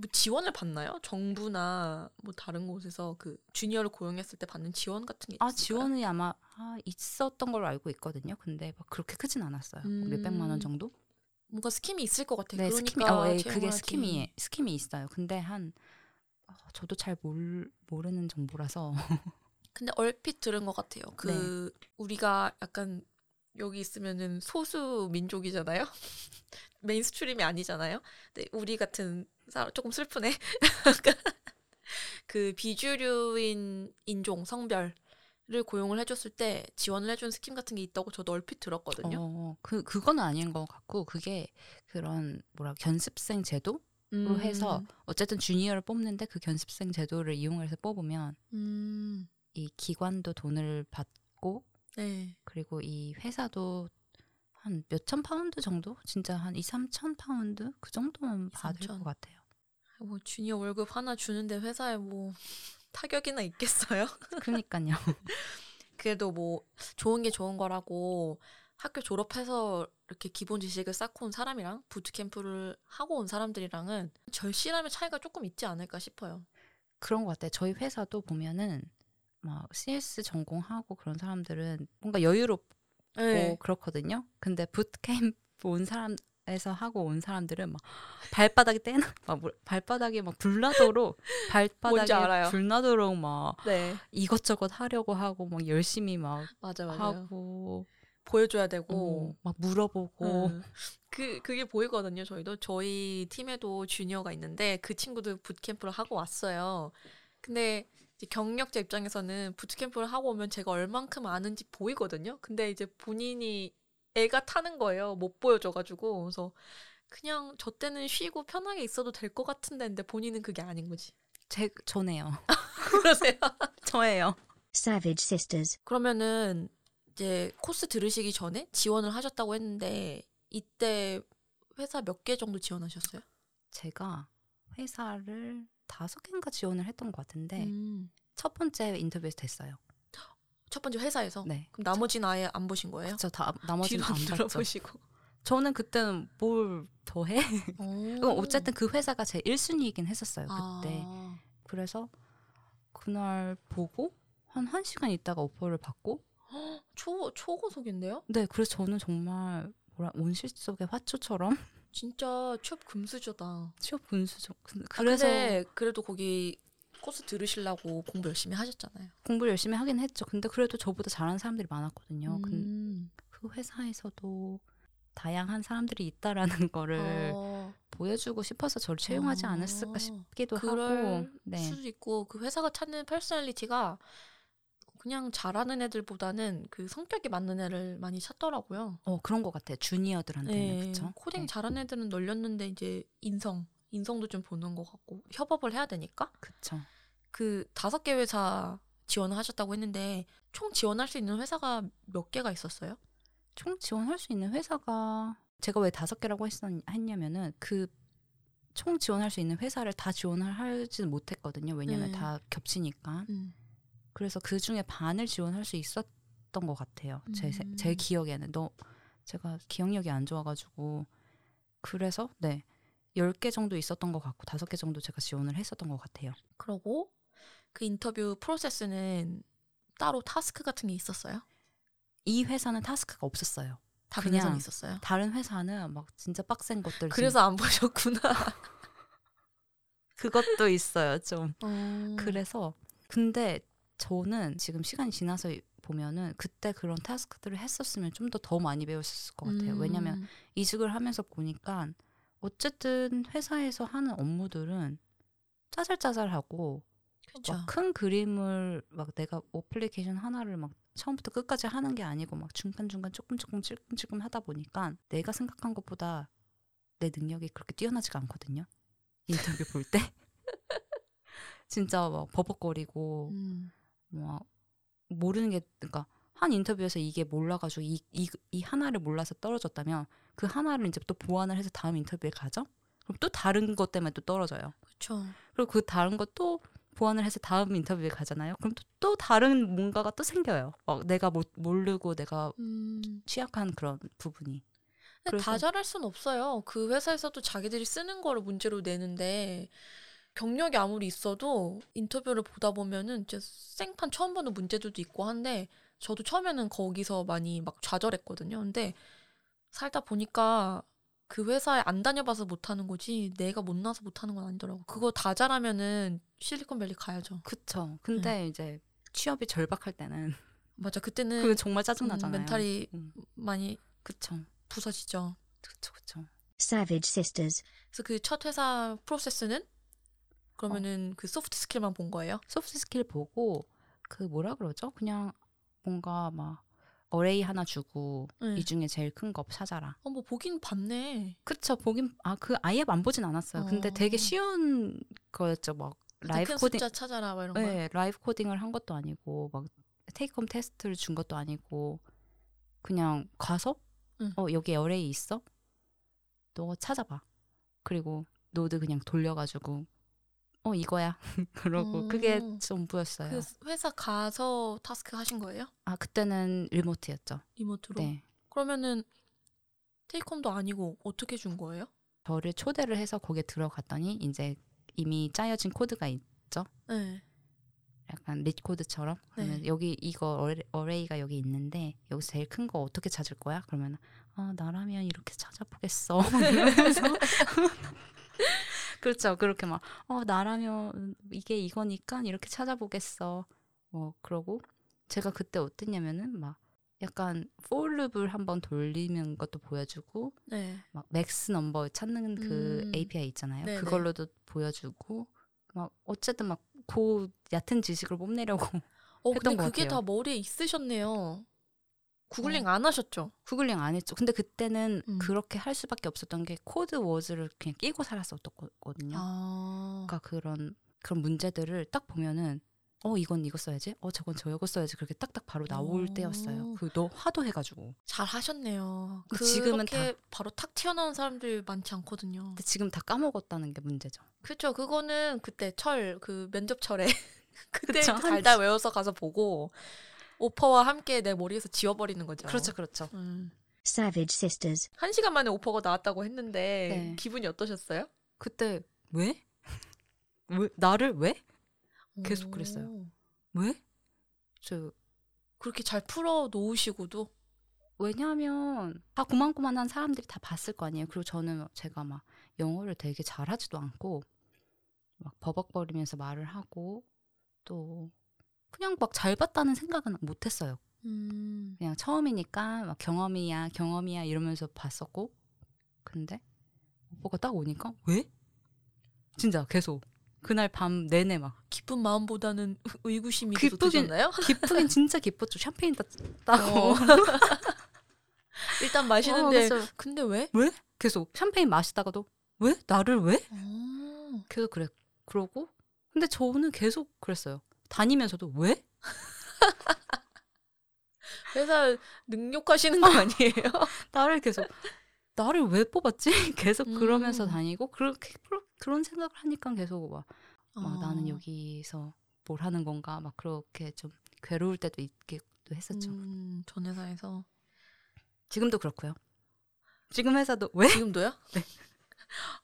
뭐 지원을 받나요? 정부나 뭐 다른 곳에서 그 주니어를 고용했을 때 받는 지원 같은 게 있을까요? 아, 지원이 아마 아, 있었던 걸로 알고 있거든요. 근데 막 그렇게 크진 않았어요. 음. 몇백만 원 정도? 뭔가 스킴이 있을 것 같아요. 네, 그러니까 스킴이, 어, 예, 그게 스킴이, 스킴이 있어요. 근데 한 어, 저도 잘 몰, 모르는 정보라서. 근데 얼핏 들은 것 같아요. 그 네. 우리가 약간 여기 있으면은 소수 민족이잖아요. 메인스트림이 아니잖아요. 근데 우리 같은 사람 조금 슬프네. 그 비주류인 인종 성별을 고용을 해줬을 때 지원을 해준 스킴 같은 게 있다고 저도 얼핏 들었거든요. 어, 그 그건 아닌 것 같고 그게 그런 뭐라 견습생 제도로 음. 해서 어쨌든 주니어를 뽑는데 그 견습생 제도를 이용해서 뽑으면 음. 이 기관도 돈을 받고 네. 그리고 이 회사도 한 몇천 파운드 정도? 진짜 한 이삼천 파운드? 그 정도만 받을 것 같아요. 뭐 주니어 월급 하나 주는데 회사에 뭐 타격이나 있겠어요? 그러니까요. 그래도 뭐 좋은 게 좋은 거라고 학교 졸업해서 이렇게 기본 지식을 쌓고 온 사람이랑 부트캠프를 하고 온 사람들이랑은 절실함의 차이가 조금 있지 않을까 싶어요. 그런 것 같아요. 저희 회사도 보면은 막 씨에스 전공하고 그런 사람들은 뭔가 여유롭고 네. 그렇거든요. 근데 붓캠프 온 사람에서 하고 온 사람들은 막 발바닥이 떼나 막 발바닥이 막 불나도록 발바닥이 불나도록 막 네. 이것저것 하려고 하고 막 열심히 막 맞아, 하고 보여줘야 되고 어, 막 물어보고 음. 그 그게 보이거든요. 저희도 저희 팀에도 주니어가 있는데 그 친구도 붓캠프를 하고 왔어요. 근데 경력자 입장에서는 부트캠프를 하고 오면 제가 얼만큼 아는지 보이거든요. 근데 이제 본인이 애가 타는 거예요. 못 보여줘가지고. 그래서 그냥 저 때는 쉬고 편하게 있어도 될 것 같은데 근데 본인은 그게 아닌 거지. 제, 저네요. 그러세요? 저예요. Savage Sisters. 그러면은 이제 코스 들으시기 전에 지원을 하셨다고 했는데 이때 회사 몇 개 정도 지원하셨어요? 제가 회사를 다섯 개인가 지원을 했던 것 같은데 음. 첫 번째 인터뷰에서 됐어요. 첫 번째 회사에서? 네. 그럼 나머지는 아예 안 보신 거예요? 그렇죠. 다, 나머지는 안 들어보시고. 봤죠. 저는 그때는 뭘 더 해? 어쨌든 그 회사가 제 일 순위이긴 했었어요. 그때. 아. 그래서 그날 보고 한 한 시간 있다가 오퍼를 받고 허, 초, 초고속인데요? 네. 그래서 저는 정말 뭐라 온실 속의 화초처럼 진짜 취업 금수저다. 취업 금수저. 그래서 아, 근데 그래도 거기 코스 들으시려고 공부 열심히 하셨잖아요. 공부를 열심히 하긴 했죠. 근데 그래도 저보다 잘하는 사람들이 많았거든요. 음. 그 회사에서도 다양한 사람들이 있다라는 거를 어. 보여주고 싶어서 저를 채용하지 어. 않았을까 싶기도 하고. 네. 수도 있고 그 회사가 찾는 퍼스널리티가 그냥 잘하는 애들보다는 그 성격이 맞는 애를 많이 찾더라고요. 어 그런 것 같아요. 주니어들한테는 네, 그렇죠. 코딩 네. 잘하는 애들은 널렸는데 이제 인성, 인성도 좀 보는 것 같고 협업을 해야 되니까. 그렇죠. 그 다섯 개 회사 지원을 하셨다고 했는데 총 지원할 수 있는 회사가 몇 개가 있었어요? 총 지원할 수 있는 회사가 제가 왜 다섯 개라고 했냐면은 그 총 지원할 수 있는 회사를 다 지원을 하지는 못했거든요. 왜냐하면 음. 다 겹치니까. 음. 그래서 그 중에 반을 지원할 수 있었던 것 같아요. 제, 음. 제 기억에는. 너, 제가 기억력이 안 좋아가지고. 그래서, 네. 열 개 정도 있었던 것 같고, 다섯 개 정도 제가 지원을 했었던 것 같아요. 그러고, 그 인터뷰 프로세스는 따로 타스크 같은 게 있었어요? 이 회사는 타스크가 없었어요. 다른 회사는 있었어요? 다른 회사는 막 진짜 빡센 것들. 그래서 안 보셨구나. 그것도 있어요, 좀. 음. 그래서, 근데, 저는 지금 시간이 지나서 보면은 그때 그런 타스크들을 했었으면 좀 더 더 많이 배웠을 것 같아요. 음. 왜냐하면 이직을 하면서 보니까 어쨌든 회사에서 하는 업무들은 짜잘짜잘하고 막 큰 그림을 막 내가 어플리케이션 하나를 막 처음부터 끝까지 하는 게 아니고 막 중간중간 조금 조금 찔끔찔끔 하다 보니까 내가 생각한 것보다 내 능력이 그렇게 뛰어나지가 않거든요. 인터뷰 볼 때. 진짜 막 버벅거리고 음. 뭐 모르는 게 그러니까 한 인터뷰에서 이게 몰라가지고 이, 이, 이 하나를 몰라서 떨어졌다면 그 하나를 이제 또 보완을 해서 다음 인터뷰에 가죠. 그럼 또 다른 것 때문에 또 떨어져요. 그렇죠. 그리고 그 다른 것 또 보완을 해서 다음 인터뷰에 가잖아요. 그럼 또, 또 다른 뭔가가 또 생겨요. 막 내가 못, 모르고 내가 음. 취약한 그런 부분이. 다 잘할 순 없어요. 그 회사에서도 자기들이 쓰는 거를 문제로 내는데 경력이 아무리 있어도 인터뷰를 보다 보면은 이제 생판 처음 보는 문제들도 있고 한데 저도 처음에는 거기서 많이 막 좌절했거든요. 근데 살다 보니까 그 회사에 안 다녀봐서 못하는 거지 내가 못나서 못하는 건 아니더라고. 그거 다 잘하면은 실리콘밸리 가야죠. 그쵸. 근데 네. 이제 취업이 절박할 때는 맞아. 그때는 그게 정말 짜증나잖아요. 음, 멘탈이 음. 많이 그쵸. 부서지죠. 그쵸. 그쵸. Savage Sisters. 그래서 그 첫 회사 프로세스는 그러면은 어. 그 소프트 스킬만 본 거예요? 소프트 스킬 보고 그 뭐라 그러죠? 그냥 뭔가 막 어레이 하나 주고 응. 이 중에 제일 큰 거 찾아라. 어, 뭐 보긴 봤네. 그쵸. 보긴 아, 그 아예 안 보진 않았어요. 어. 근데 되게 쉬운 거였죠. 막 라이브 코딩 숫자 찾아라 막 이런 거. 네, 라이브 코딩을 한 것도 아니고 막 테이크홈 테스트를 준 것도 아니고 그냥 가서 응. 어 여기 어레이 있어? 너 찾아봐. 그리고 노드 그냥 돌려가지고 어 이거야 그러고 음. 그게 전부였어요. 그 회사 가서 타스크 하신 거예요? 아 그때는 리모트였죠. 리모트로? 네. 그러면은 테이크홈도 아니고 어떻게 준 거예요? 저를 초대를 해서 거기에 들어갔더니 이제 이미 짜여진 코드가 있죠. 네. 약간 리트 코드처럼 그러면 네. 여기 이거 어레이가 여기 있는데 여기서 제일 큰 거 어떻게 찾을 거야? 그러면 아 나라면 이렇게 찾아보겠어. 이러면서 그렇죠. 그렇게 막 어, 나라면 이게 이거니까 이렇게 찾아보겠어. 뭐 그러고 제가 그때 어땠냐면은 막 약간 for loop을 한번 돌리는 것도 보여주고 네. 막 max 넘버 찾는 그 음. 에이피아이 있잖아요. 네네. 그걸로도 보여주고 막 어쨌든 막 그 얕은 지식을 뽐내려고 어, 했던 것 같아요. 근데 그게 다 머리에 있으셨네요. 구글링 음. 안 하셨죠? 구글링 안 했죠. 근데 그때는 음. 그렇게 할 수밖에 없었던 게 코드워즈를 그냥 끼고 살았었거든요. 아. 그러니까 그런 그런 문제들을 딱 보면은 어 이건 이거 써야지, 어 저건 저거 써야지 그렇게 딱딱 바로 나올 오. 때였어요. 그 너 화도 해가지고 잘 하셨네요. 지금은 그렇게 다 바로 탁 튀어나온 사람들이 많지 않거든요. 근데 지금 다 까먹었다는 게 문제죠. 그렇죠. 그거는 그때 철 그 면접철에 그때 잘 다 외워서 가서 보고. 오퍼와 함께 내 머리에서 지워버리는 거죠. 그렇죠, 그렇죠. 음. Savage Sisters. 한 시간 만에 오퍼가 나왔다고 했는데 네. 기분이 어떠셨어요? 그때 왜? 왜 나를 왜? 계속 오. 그랬어요. 왜? 저 그렇게 잘 풀어 놓으시고도 왜냐하면 다 고만고만한 사람들이 다 봤을 거 아니에요. 그리고 저는 제가 막 영어를 되게 잘하지도 않고 막 버벅거리면서 말을 하고 또. 그냥 막 잘 봤다는 생각은 못했어요. 음. 그냥 처음이니까 막 경험이야 경험이야 이러면서 봤었고 근데 오빠가 딱 오니까 왜? 진짜 계속 그날 밤 내내 막 기쁜 마음보다는 의구심이 더 드셨나요? 기쁘긴 진짜 기뻤죠. 샴페인 따, 따고 어. 일단 마시는데 어, 근데 왜? 왜? 계속 샴페인 마시다가도 왜? 나를 왜? 오. 계속 그래 그러고 근데 저는 계속 그랬어요. 다니면서도 왜? 회사 능욕하시는 거 아니에요? 나를 계속 나를 왜 뽑았지? 계속 음. 그러면서 다니고 그렇게 그런 생각을 하니까 계속 막, 막 어. 나는 여기서 뭘 하는 건가 막 그렇게 좀 괴로울 때도 있기도 했었죠. 음, 전 회사에서 지금도 그렇고요. 지금 회사도 왜? 지금도요? 네.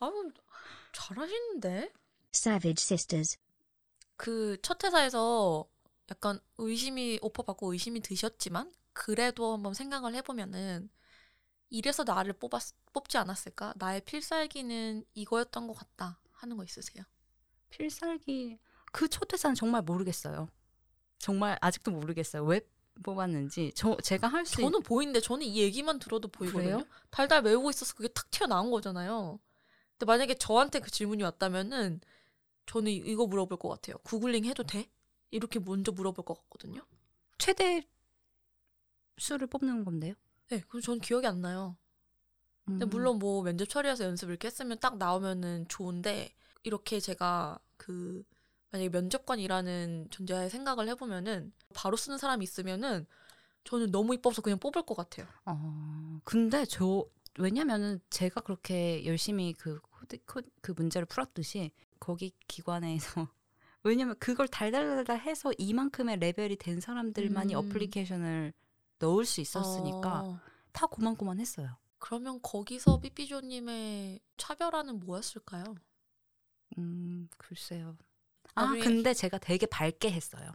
아우 잘하시는데. Savage Sisters. 그 첫 회사에서 약간 의심이 오퍼 받고 의심이 드셨지만 그래도 한번 생각을 해보면은 이래서 나를 뽑았, 뽑지 않았을까? 나의 필살기는 이거였던 것 같다 하는 거 있으세요? 필살기 그 첫 회사는 정말 모르겠어요. 정말 아직도 모르겠어요. 왜 뽑았는지 저 제가 할 수 저는 있... 보이는데 저는 이 얘기만 들어도 보이거든요. 그래요? 달달 외우고 있어서 그게 탁 튀어나온 거잖아요. 근데 만약에 저한테 그 질문이 왔다면은 저는 이거 물어볼 것 같아요. 구글링 해도 돼? 이렇게 먼저 물어볼 것 같거든요. 최대 수를 뽑는 건데요? 네, 그럼 저는 기억이 안 나요. 음. 근데 물론 뭐 면접 처리해서 연습을 이렇게 했으면 딱 나오면은 좋은데 이렇게 제가 그 만약에 면접관이라는 존재의 생각을 해보면은 바로 쓰는 사람이 있으면은 저는 너무 이뻐서 그냥 뽑을 것 같아요. 어, 근데 저 왜냐면은 제가 그렇게 열심히 그 코드, 코드 그 문제를 풀었듯이. 거기 기관에서 왜냐면 그걸 달달달달 해서 이만큼의 레벨이 된 사람들만이 음. 어플리케이션을 넣을 수 있었으니까 어. 다 고만고만 했어요. 그러면 거기서 삐삐조님의 차별화는 뭐였을까요? 음, 글쎄요. 아, 근데 제가 되게 밝게 했어요.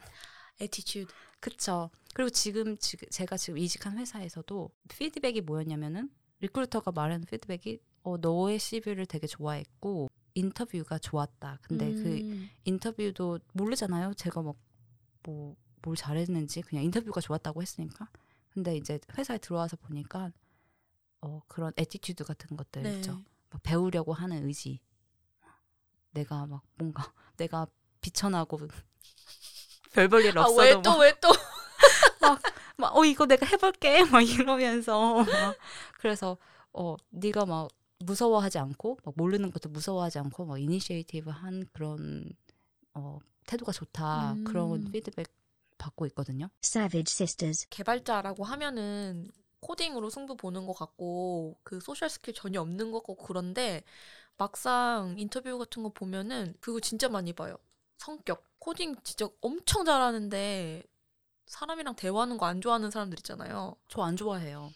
애티튜드. 그쵸. 그리고 지금, 지금 제가 지금 이직한 회사에서도 피드백이 뭐였냐면은 리크루터가 말하는 피드백이 어, 너의 씨비를 되게 좋아했고 인터뷰가 좋았다. 근데 음. 그 인터뷰도 모르잖아요. 제가 막 뭐 뭘 잘했는지 그냥 인터뷰가 좋았다고 했으니까. 근데 이제 회사에 들어와서 보니까 어, 그런 애티튜드 같은 것들 네. 있죠. 막 배우려고 하는 의지. 내가 막 뭔가 내가 비천하고 별별 일 없어도 아, 왜 또 왜 또 막 막 어 이거 내가 해볼게 막 이러면서 막 그래서 어 네가 막 무서워하지 않고 막 모르는 것도 무서워하지 않고 막 이니시에이티브한 그런 어 태도가 좋다 음. 그런 피드백 받고 있거든요. Savage Sisters 개발자라고 하면은 코딩으로 승부 보는 것 같고 그 소셜 스킬 전혀 없는 것 같고 그런데 막상 인터뷰 같은 거 보면은 그거 진짜 많이 봐요. 성격. 코딩 진짜 엄청 잘하는데 사람이랑 대화하는 거 안 좋아하는 사람들 있잖아요. 저 안 좋아해요.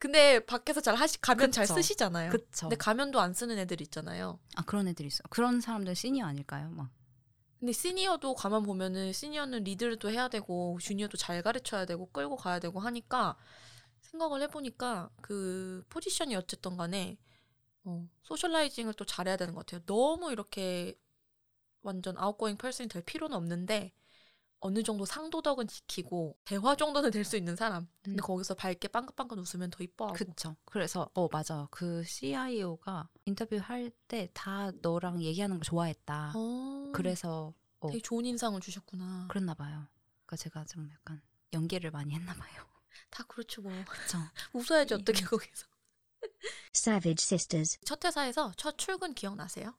근데 밖에서 잘 하시 가면 그쵸. 잘 쓰시잖아요. 그쵸. 근데 가면도 안 쓰는 애들 있잖아요. 아 그런 애들 있어. 그런 사람들 시니어 아닐까요? 막. 근데 시니어도 가만 보면은 시니어는 리드도 해야 되고 주니어도 잘 가르쳐야 되고 끌고 가야 되고 하니까 생각을 해보니까 그 포지션이 어쨌든 간에 어, 소셜라이징을 또 잘해야 되는 것 같아요. 너무 이렇게 완전 아웃고잉 퍼슨이 될 필요는 없는데 어느 정도 상도덕은 지키고 대화 정도는 될 수 있는 사람. 근데 음. 거기서 밝게 빵긋빵긋 웃으면 더 이뻐하고. 그렇죠. 그래서 어 맞아. 그 씨아이오가 인터뷰할 때 다 너랑 얘기하는 거 좋아했다. 오, 그래서 어, 되게 좋은 인상을 주셨구나. 그랬나 봐요. 그러니까 제가 좀 약간 연기를 많이 했나 봐요. 다 그렇죠 뭐. 그렇죠. 웃어야지 어떻게 거기서. Savage Sisters. 첫 회사에서 첫 출근 기억나세요?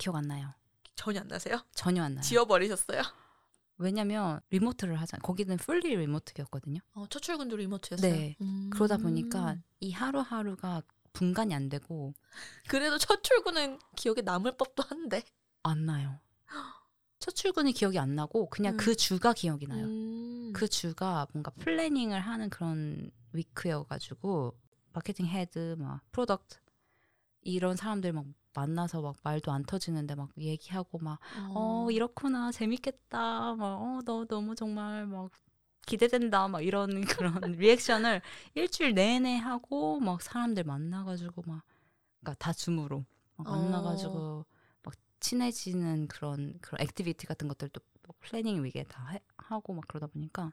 기억 안 나요. 전혀 안 나세요? 전혀 안 나요. 지워버리셨어요? 왜냐면 리모트를 하잖아요. 거기는 풀리 리모트였거든요. 어, 첫 출근도 리모트였어요? 네. 음. 그러다 보니까 이 하루하루가 분간이 안 되고 그래도 첫 출근은 기억에 남을 법도 한데 안 나요. 첫 출근이 기억이 안 나고 그냥 음. 그 주가 기억이 나요. 음. 그 주가 뭔가 플래닝을 하는 그런 위크여가지고 마케팅 헤드, 막 프로덕트 이런 사람들 막 만나서 막 말도 안 터지는데 막 얘기하고 막 어 어, 이렇구나 재밌겠다 막 어 너 너무 정말 막 기대된다 막 이런 그런 리액션을 일주일 내내 하고 막 사람들 만나가지고 막 그러니까 다 줌으로 막 만나가지고 어. 막 친해지는 그런 그런 액티비티 같은 것들도 플래닝 위에 다 해, 하고 막 그러다 보니까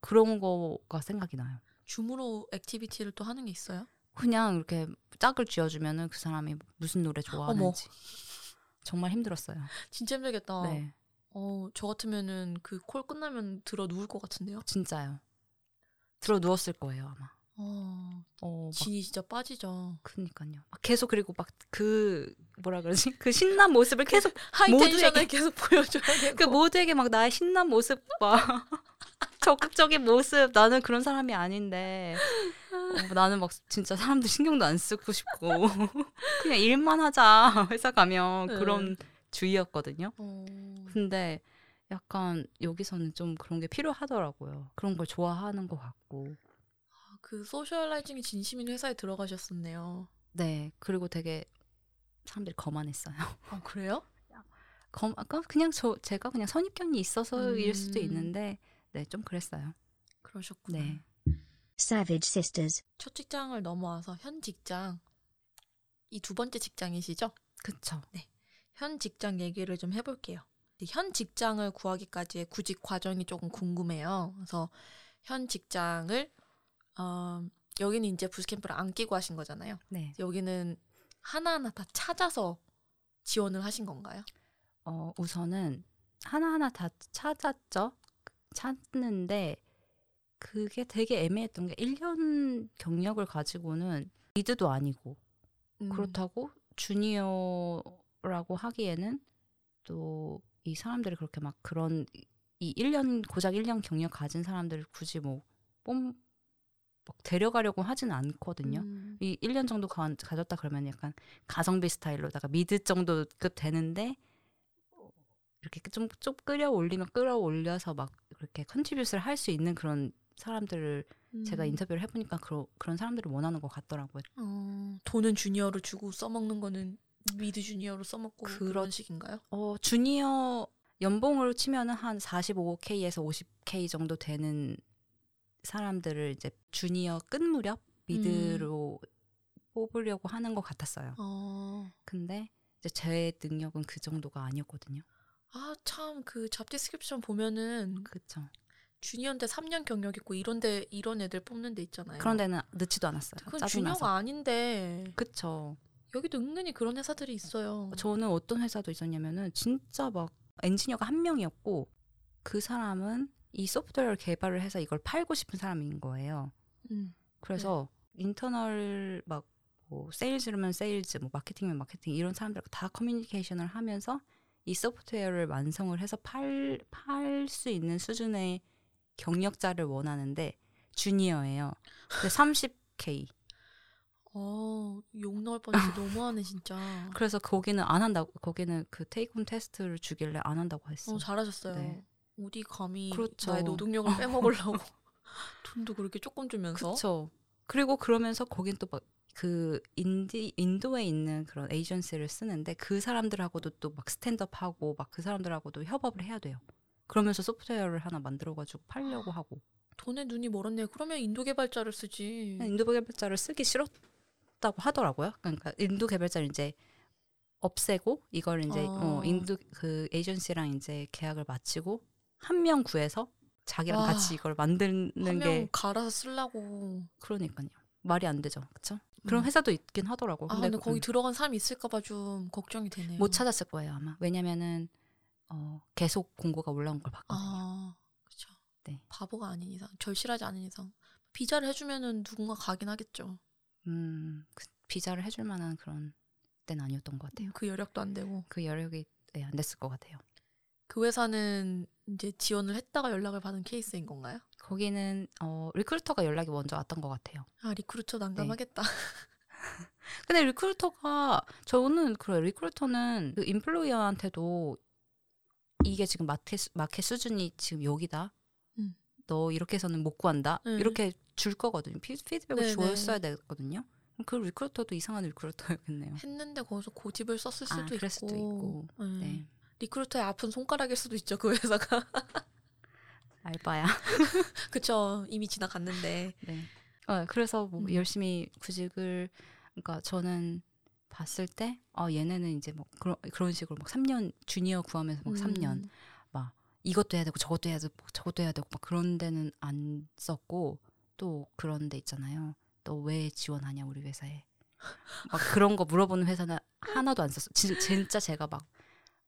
그런 거가 생각이 나요. 줌으로 액티비티를 또 하는 게 있어요? 그냥 이렇게 짝을 쥐어주면은 그 사람이 무슨 노래 좋아하는지. 어머. 정말 힘들었어요. 진짜 힘들겠다. 네. 어, 저 같으면은 그 콜 끝나면 들어 누울 것 같은데요? 진짜요. 들어 누웠을 거예요 아마. 어, 어 진이 진짜 빠지죠. 그러니까요. 계속 그리고 막 그 뭐라 그러지? 그 신난 모습을 계속 하이텐션을 계속 보여줘야 되고 그 모두에게 막 나의 신난 모습 막 적극적인 모습. 나는 그런 사람이 아닌데 어, 나는 막 진짜 사람들 신경도 안 쓰고 싶고 그냥 일만 하자 회사 가면 그런 음. 주의였거든요. 음. 근데 약간 여기서는 좀 그런 게 필요하더라고요. 그런 걸 좋아하는 것 같고. 아, 그 소셜라이징이 진심인 회사에 들어가셨었네요. 네. 그리고 되게 사람들이 거만했어요. 어, 그래요? 검, 그냥 저, 제가 그냥 선입견이 있어서 음. 일 수도 있는데 네, 좀 그랬어요. 그러셨구나. 네. Savage Sisters. 첫 직장을 넘어와서 현 직장, 이 두 번째 직장이시죠? 그쵸. 네. 현 직장 얘기를 좀 해볼게요. 현 직장을 구하기까지의 구직 과정이 조금 궁금해요. 그래서 현 직장을 어, 여기는 이제 부스캠프를 안 끼고 하신 거잖아요. 네. 여기는 하나하나 다 찾아서 지원을 하신 건가요? 어, 우선은 하나하나 다 찾았죠. 찾는데 그게 되게 애매했던 게 일 년 경력을 가지고는 리드도 아니고 음. 그렇다고 주니어라고 하기에는 또 이 사람들이 그렇게 막 그런 이 일 년 고작 일 년 경력 가진 사람들을 굳이 뭐 뽐 막 데려가려고 하진 않거든요. 음. 이 일 년 정도 가, 가졌다 그러면 약간 가성비 스타일로다가 미드 정도급 되는데 이렇게 좀, 좀 끌어올리면 끌어올려서 막 그렇게 컨트리뷰트를 할 수 있는 그런 사람들을 음. 제가 인터뷰를 해보니까 그러, 그런 사람들을 원하는 것 같더라고요. 어, 돈은 주니어로 주고 써먹는 거는 미드 주니어로 써먹고 그런, 그런 식인가요? 어, 주니어 연봉으로 치면은 한 사십오 케이에서 오십 케이 정도 되는 사람들을 이제 주니어 끝 무렵 미드로 음. 뽑으려고 하는 것 같았어요. 어. 근데 이제 제 능력은 그 정도가 아니었거든요. 아, 참 그 잡 디스크립션 보면은 그쵸. 주니어인데 삼 년 경력 있고 이런데 이런 애들 뽑는 데 있잖아요. 그런 데는 넣지도 않았어요. 그건 주니어가 나서. 아닌데. 그쵸. 여기도 은근히 그런 회사들이 있어요. 저는 어떤 회사도 있었냐면은 진짜 막 엔지니어가 한 명이었고 그 사람은 이 소프트웨어를 개발을 해서 이걸 팔고 싶은 사람인 거예요. 음. 그래서 네. 인터널 막 뭐 세일즈면 세일즈, 뭐 마케팅면 마케팅 이런 사람들과 다 커뮤니케이션을 하면서 이 소프트웨어를 완성을 해서 팔, 팔 수 있는 수준의 경력자를 원하는데 주니어예요. 근데 삼십 케이. 어, 욕 나올 뻔했지. 너무하네 진짜. 그래서 거기는 안 한다고. 거기는 그 테이크홈 테스트를 주길래 안 한다고 했어. 어, 잘하셨어요. 네. 어디 감히 그렇죠. 나의 노동력을 빼먹으려고 돈도 그렇게 조금 주면서. 그렇죠. 그리고 그러면서 거긴 또 막 그 인디 인도에 있는 그런 에이전시를 쓰는데 그 사람들하고도 또 막 스탠드업하고 막 그 사람들하고도 협업을 해야 돼요. 그러면서 소프트웨어를 하나 만들어가지고 팔려고 하고. 돈에 눈이 멀었네. 그러면 인도 개발자를 쓰지. 인도 개발자를 쓰기 싫었다고 하더라고요. 그러니까 인도 개발자를 이제 없애고 이걸 이제 어. 어, 인도 그 에이전시랑 이제 계약을 마치고 한 명 구해서 자기랑 와. 같이 이걸 만드는 게. 한 명 갈아서 쓰려고. 그러니까요. 말이 안 되죠. 그렇죠? 그런 회사도 있긴 하더라고. 아, 근데, 근데 거기 음, 들어간 사람이 있을까 봐 좀 걱정이 되네요. 못 찾았을 거예요 아마. 왜냐면은 어, 계속 공고가 올라온 걸 봤거든요. 아, 그렇죠. 네. 바보가 아닌 이상, 절실하지 않은 이상 비자를 해주면은 누군가 가긴 하겠죠. 음, 그, 비자를 해줄 만한 그런 때는 아니었던 것 같아요. 그 여력도 안 되고. 그 여력이 네, 안 됐을 것 같아요. 그 회사는 이제 지원을 했다가 연락을 받은 케이스인 건가요? 거기는 어, 리크루터가 연락이 먼저 왔던 것 같아요. 아, 리크루터 난감하겠다. 네. 근데 리크루터가 저는 그래요. 리크루터는 그 임플로이어한테도 이게 지금 마켓, 마켓 수준이 지금 여기다. 음. 너 이렇게 해서는 못 구한다. 음. 이렇게 줄 거거든요. 피드백을 네네. 줬어야 되거든요. 그 리크루터도 이상한 리크루터였겠네요. 했는데 거기서 고집을 썼을 수도 아, 있고. 수도 있고. 음. 네. 리크루터의 아픈 손가락일 수도 있죠. 그 회사가. 알바야. 그쵸. 이미 지나갔는데. 네. 어, 그래서 뭐 음. 열심히 구직을. 그러니까 저는 봤을 때, 아, 얘네는 이제 뭐, 그런, 그런 식으로 막 삼 년, 주니어 구하면서 막 음. 삼 년, 막 이것도 해야 되고 저것도 해야 되고 저것도 해야 되고 막 그런 데는 안 썼고, 또 그런 데 있잖아요. 또 왜 지원하냐, 우리 회사에. 막 그런 거 물어보는 회사는 하나도 안 썼어요. 진, 진짜 제가 막,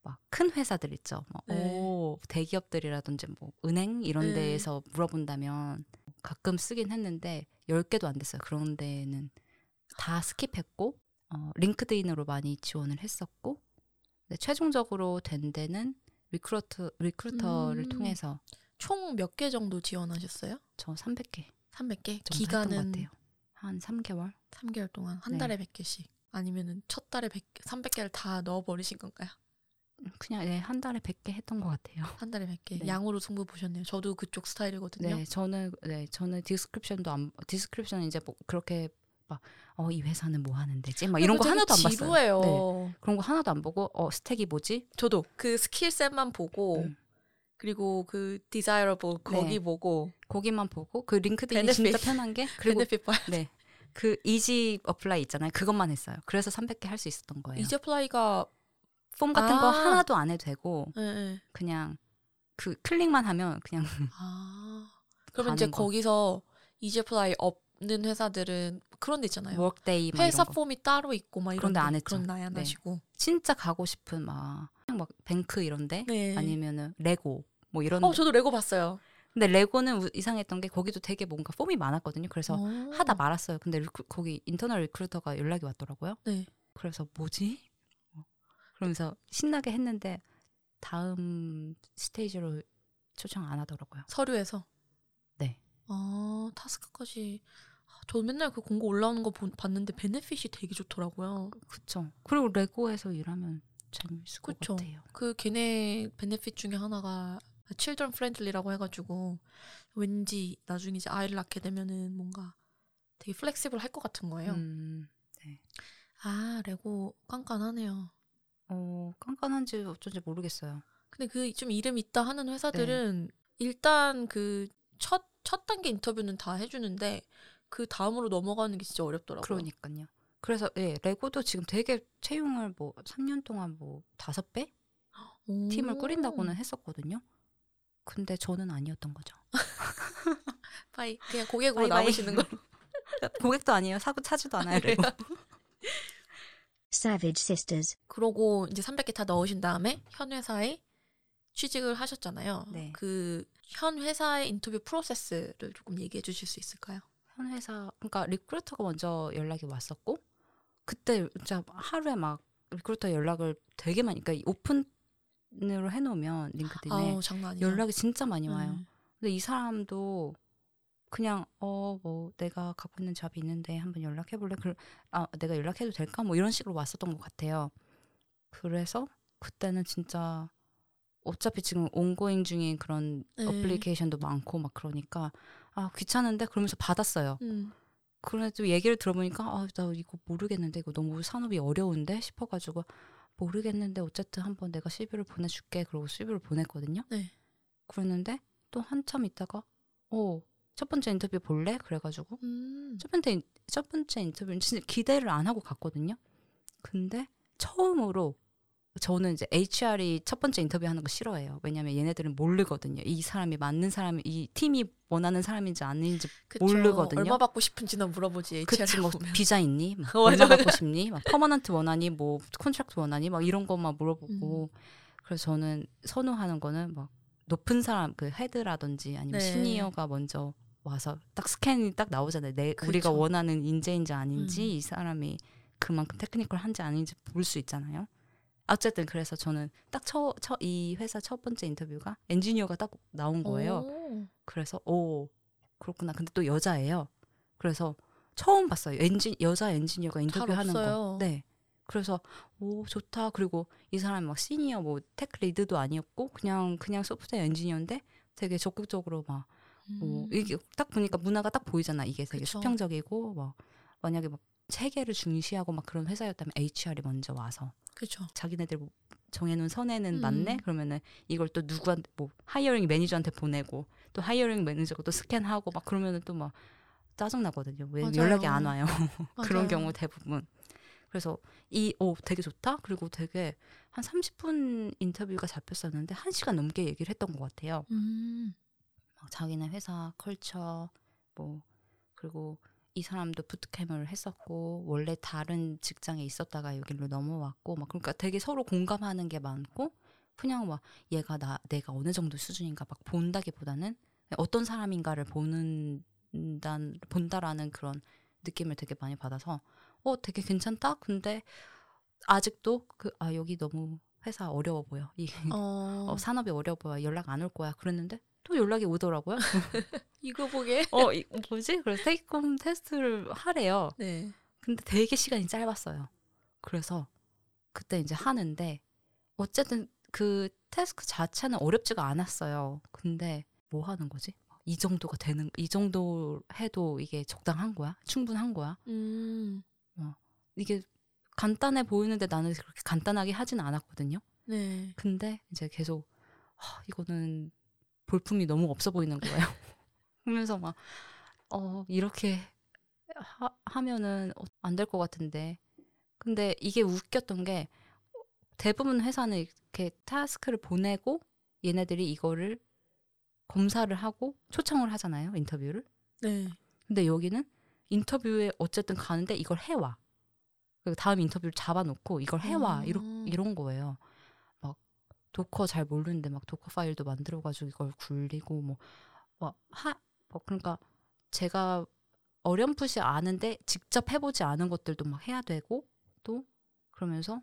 막 큰 회사들 있죠. 막 네. 오, 대기업들이라든지 뭐, 은행 이런 네. 데에서 물어본다면 가끔 쓰긴 했는데, 열 개도 안 됐어요. 그런 데는 다 스킵했고, 어, 링크드인으로 많이 지원을 했었고, 근데 최종적으로 된 데는 리크루터, 리크루터를 음, 통해서. 총 몇 개 정도 지원하셨어요? 저 삼백 개. 삼백 개? 기간은? 한 삼 개월? 삼 개월 동안 한 네. 달에 백 개씩. 아니면 첫 달에 백 개, 삼백 개를 다 넣어버리신 건가요? 그냥 네, 한 달에 백 개 했던 것 같아요. 한 달에 백 개. 네. 양으로 승부 보셨네요. 저도 그쪽 스타일이거든요. 네, 저는, 네, 저는 디스크립션도 안, 디스크립션은 이제 뭐 그렇게 막, 어, 이 회사는 뭐 하는 데지? 막 이런 거 하나도 안 봤어요. 지루해요. 네. 그런 거 하나도 안 보고, 어, 스택이 뭐지? 저도 그 스킬셋만 보고, 음. 그리고 그 desirable 거기 네. 보고, 거기만 보고, 그 링크드인이 베네핏. 진짜 편한 게, 그리고 네. 그 easy apply 있잖아요. 그것만 했어요. 그래서 삼백 개 할 수 있었던 거예요. easy apply가 폼 같은 아. 거 하나도 안 해도 되고, 네, 네. 그냥 그 클릭만 하면 그냥. 아. 그러면 이제 거. 거기서 easy apply 업 는 회사들은 그런 데 있잖아요. 워크데이 회사 폼이 따로 있고 막 이런 데 안 했죠. 그런 나이 안 하시고 네. 진짜 가고 싶은 막 그냥 막 뱅크 이런데 네. 아니면은 레고 뭐 이런. 어, 저도 레고 봤어요. 근데 레고는 우, 이상했던 게 거기도 되게 뭔가 폼이 많았거든요. 그래서 오. 하다 말았어요. 근데 리크, 거기 인터널 리크루터가 연락이 왔더라고요. 네. 그래서 뭐지? 그러면서 신나게 했는데 다음 스테이지로 초청 안 하더라고요. 서류에서. 네. 아, 타스크까지. 저 맨날 그 공고 올라오는 거 보, 봤는데 베네핏이 되게 좋더라고요. 그쵸. 그리고 레고에서 일하면 재밌을 그쵸. 것 같아요. 그 걔네 베네핏 중에 하나가 children friendly라고 해가지고 왠지 나중에 이제 아이를 낳게 되면은 뭔가 되게 플렉시블 할 것 같은 거예요. 음, 네. 아, 레고 깐깐하네요. 어, 깐깐한지 어쩐지 모르겠어요. 근데 그 좀 이름 있다 하는 회사들은 네. 일단 그 첫, 첫 단계 인터뷰는 다 해주는데 그 다음으로 넘어가는 게 진짜 어렵더라고요. 그러니까요. 그래서 예, 레고도 지금 되게 채용을 뭐 삼 년 동안 뭐 다섯 배 오. 팀을 꾸린다고는 했었거든요. 근데 저는 아니었던 거죠. 바이. 그냥 고객으로 바이, 남으시는 바이. 걸로. 고객도 아니에요. 사고 차지도 않아요. 레고. Savage Sisters. 그러고 이제 삼백 개 다 넣으신 다음에 현 회사에 취직을 하셨잖아요. 네. 그 현 회사의 인터뷰 프로세스를 조금 얘기해 주실 수 있을까요? 현 회사, 그러니까 리크루터가 먼저 연락이 왔었고 그때 진짜 하루에 막 리크루터 연락을 되게 많이, 그러니까 오픈으로 해놓으면 링크드인에 아우, 장난 아니야. 연락이 진짜 많이 와요. 음. 근데 이 사람도 그냥 어 뭐 내가 갖고 있는 잡이 있는데 한번 연락해볼래? 그, 아 내가 연락해도 될까? 뭐 이런 식으로 왔었던 것 같아요. 그래서 그때는 진짜 어차피 지금 온고잉 중인 그런 네. 어플리케이션도 많고 막 그러니까 아 귀찮은데 그러면서 받았어요. 음. 그런데 또 얘기를 들어보니까 아 나 이거 모르겠는데 이거 너무 산업이 어려운데 싶어가지고 모르겠는데 어쨌든 한번 내가 씨비를 보내줄게. 그러고 씨비를 보냈거든요. 네. 그랬는데 또 한참 있다가 오 첫 번째 인터뷰 볼래? 그래가지고 음. 첫 번째 첫 번째 인터뷰는 진짜 기대를 안 하고 갔거든요. 근데 처음으로 저는 이제 에이치알이 첫 번째 인터뷰하는 거 싫어해요. 왜냐하면 얘네들은 모르거든요. 이 사람이 맞는 사람이, 이 팀이 원하는 사람인지 아닌지 그쵸. 모르거든요. 얼마 받고 싶은지나 물어보지. 에이치알이 뭐 비자 있니? 막 얼마 받고 싶니? 막 퍼머넌트 원하니? 뭐 컨트랙트 원하니? 막 이런 것만 물어보고 음. 그래서 저는 선호하는 거는 막 높은 사람, 그 헤드라든지 아니면 네. 시니어가 먼저 와서 딱 스캔이 딱 나오잖아요. 내, 우리가 원하는 인재인지 아닌지 음. 이 사람이 그만큼 테크니컬한지 아닌지 볼 수 있잖아요. 어쨌든 그래서 저는 딱 처, 처, 이 회사 첫 번째 인터뷰가 엔지니어가 딱 나온 거예요. 오. 그래서 오 그렇구나. 근데 또 여자예요. 그래서 처음 봤어요. 엔지, 여자 엔지니어가 인터뷰하는 거. 네. 그래서 오 좋다. 그리고 이 사람이 막 시니어 뭐 테크 리드도 아니었고 그냥 그냥 소프트웨어 엔지니어인데 되게 적극적으로 막 뭐 음. 이게 딱 보니까 문화가 딱 보이잖아. 이게 되게 그쵸. 수평적이고 막 만약에 막 체계를 중시하고 막 그런 회사였다면 에이치알이 먼저 와서 그쵸. 자기네들 정해놓은 선에는 음. 맞네? 그러면은 이걸 또 누구한테, 뭐, 하이어링 매니저한테 보내고, 또 하이어링 매니저가 또 스캔하고, 막 그러면은 또 막 짜증나거든요. 왜 맞아요. 연락이 안 와요. 그런 경우 대부분. 그래서 이, 오, 되게 좋다? 그리고 되게 한 삼십 분 인터뷰가 잡혔었는데, 한 시간 넘게 얘기를 했던 것 같아요. 음. 막 자기네 회사, 컬처, 뭐, 그리고 이 사람도 부트캠을 했었고 원래 다른 직장에 있었다가 여기로 넘어왔고 막 그러니까 되게 서로 공감하는 게 많고 그냥 막 얘가 나 내가 어느 정도 수준인가 막 본다기보다는 어떤 사람인가를 보는 난 본다라는 그런 느낌을 되게 많이 받아서 어 되게 괜찮다. 근데 아직도 그 아 여기 너무 회사 어려워 보여. 이 어... 어, 산업이 어려워 보여. 연락 안 올 거야. 그랬는데 또 연락이 오더라고요. 이거 보게. 어, 이, 뭐지? 그래서 테이크홈 테스트를 하래요. 네. 근데 되게 시간이 짧았어요. 그래서 그때 이제 하는데 어쨌든 그 태스크 자체는 어렵지가 않았어요. 근데 뭐 하는 거지? 이 정도가 되는, 이 정도 해도 이게 적당한 거야? 충분한 거야? 음. 어, 이게 간단해 보이는데 나는 그렇게 간단하게 하진 않았거든요. 네. 근데 이제 계속 어, 이거는 볼품이 너무 없어 보이는 거예요. 그러면서 막 어, 이렇게 하, 하면은 안 될 것 같은데. 근데 이게 웃겼던 게 대부분 회사는 이렇게 타스크를 보내고 얘네들이 이거를 검사를 하고 초청을 하잖아요. 인터뷰를. 네. 근데 여기는 인터뷰에 어쨌든 가는데 이걸 해와. 그리고 다음 인터뷰를 잡아놓고 이걸 해와. 음. 이런, 이런 거예요. 도커 잘 모르는데 막 도커 파일도 만들어가지고 이걸 굴리고 뭐, 뭐, 하, 뭐 그러니까 제가 어렴풋이 아는데 직접 해보지 않은 것들도 막 해야 되고 또 그러면서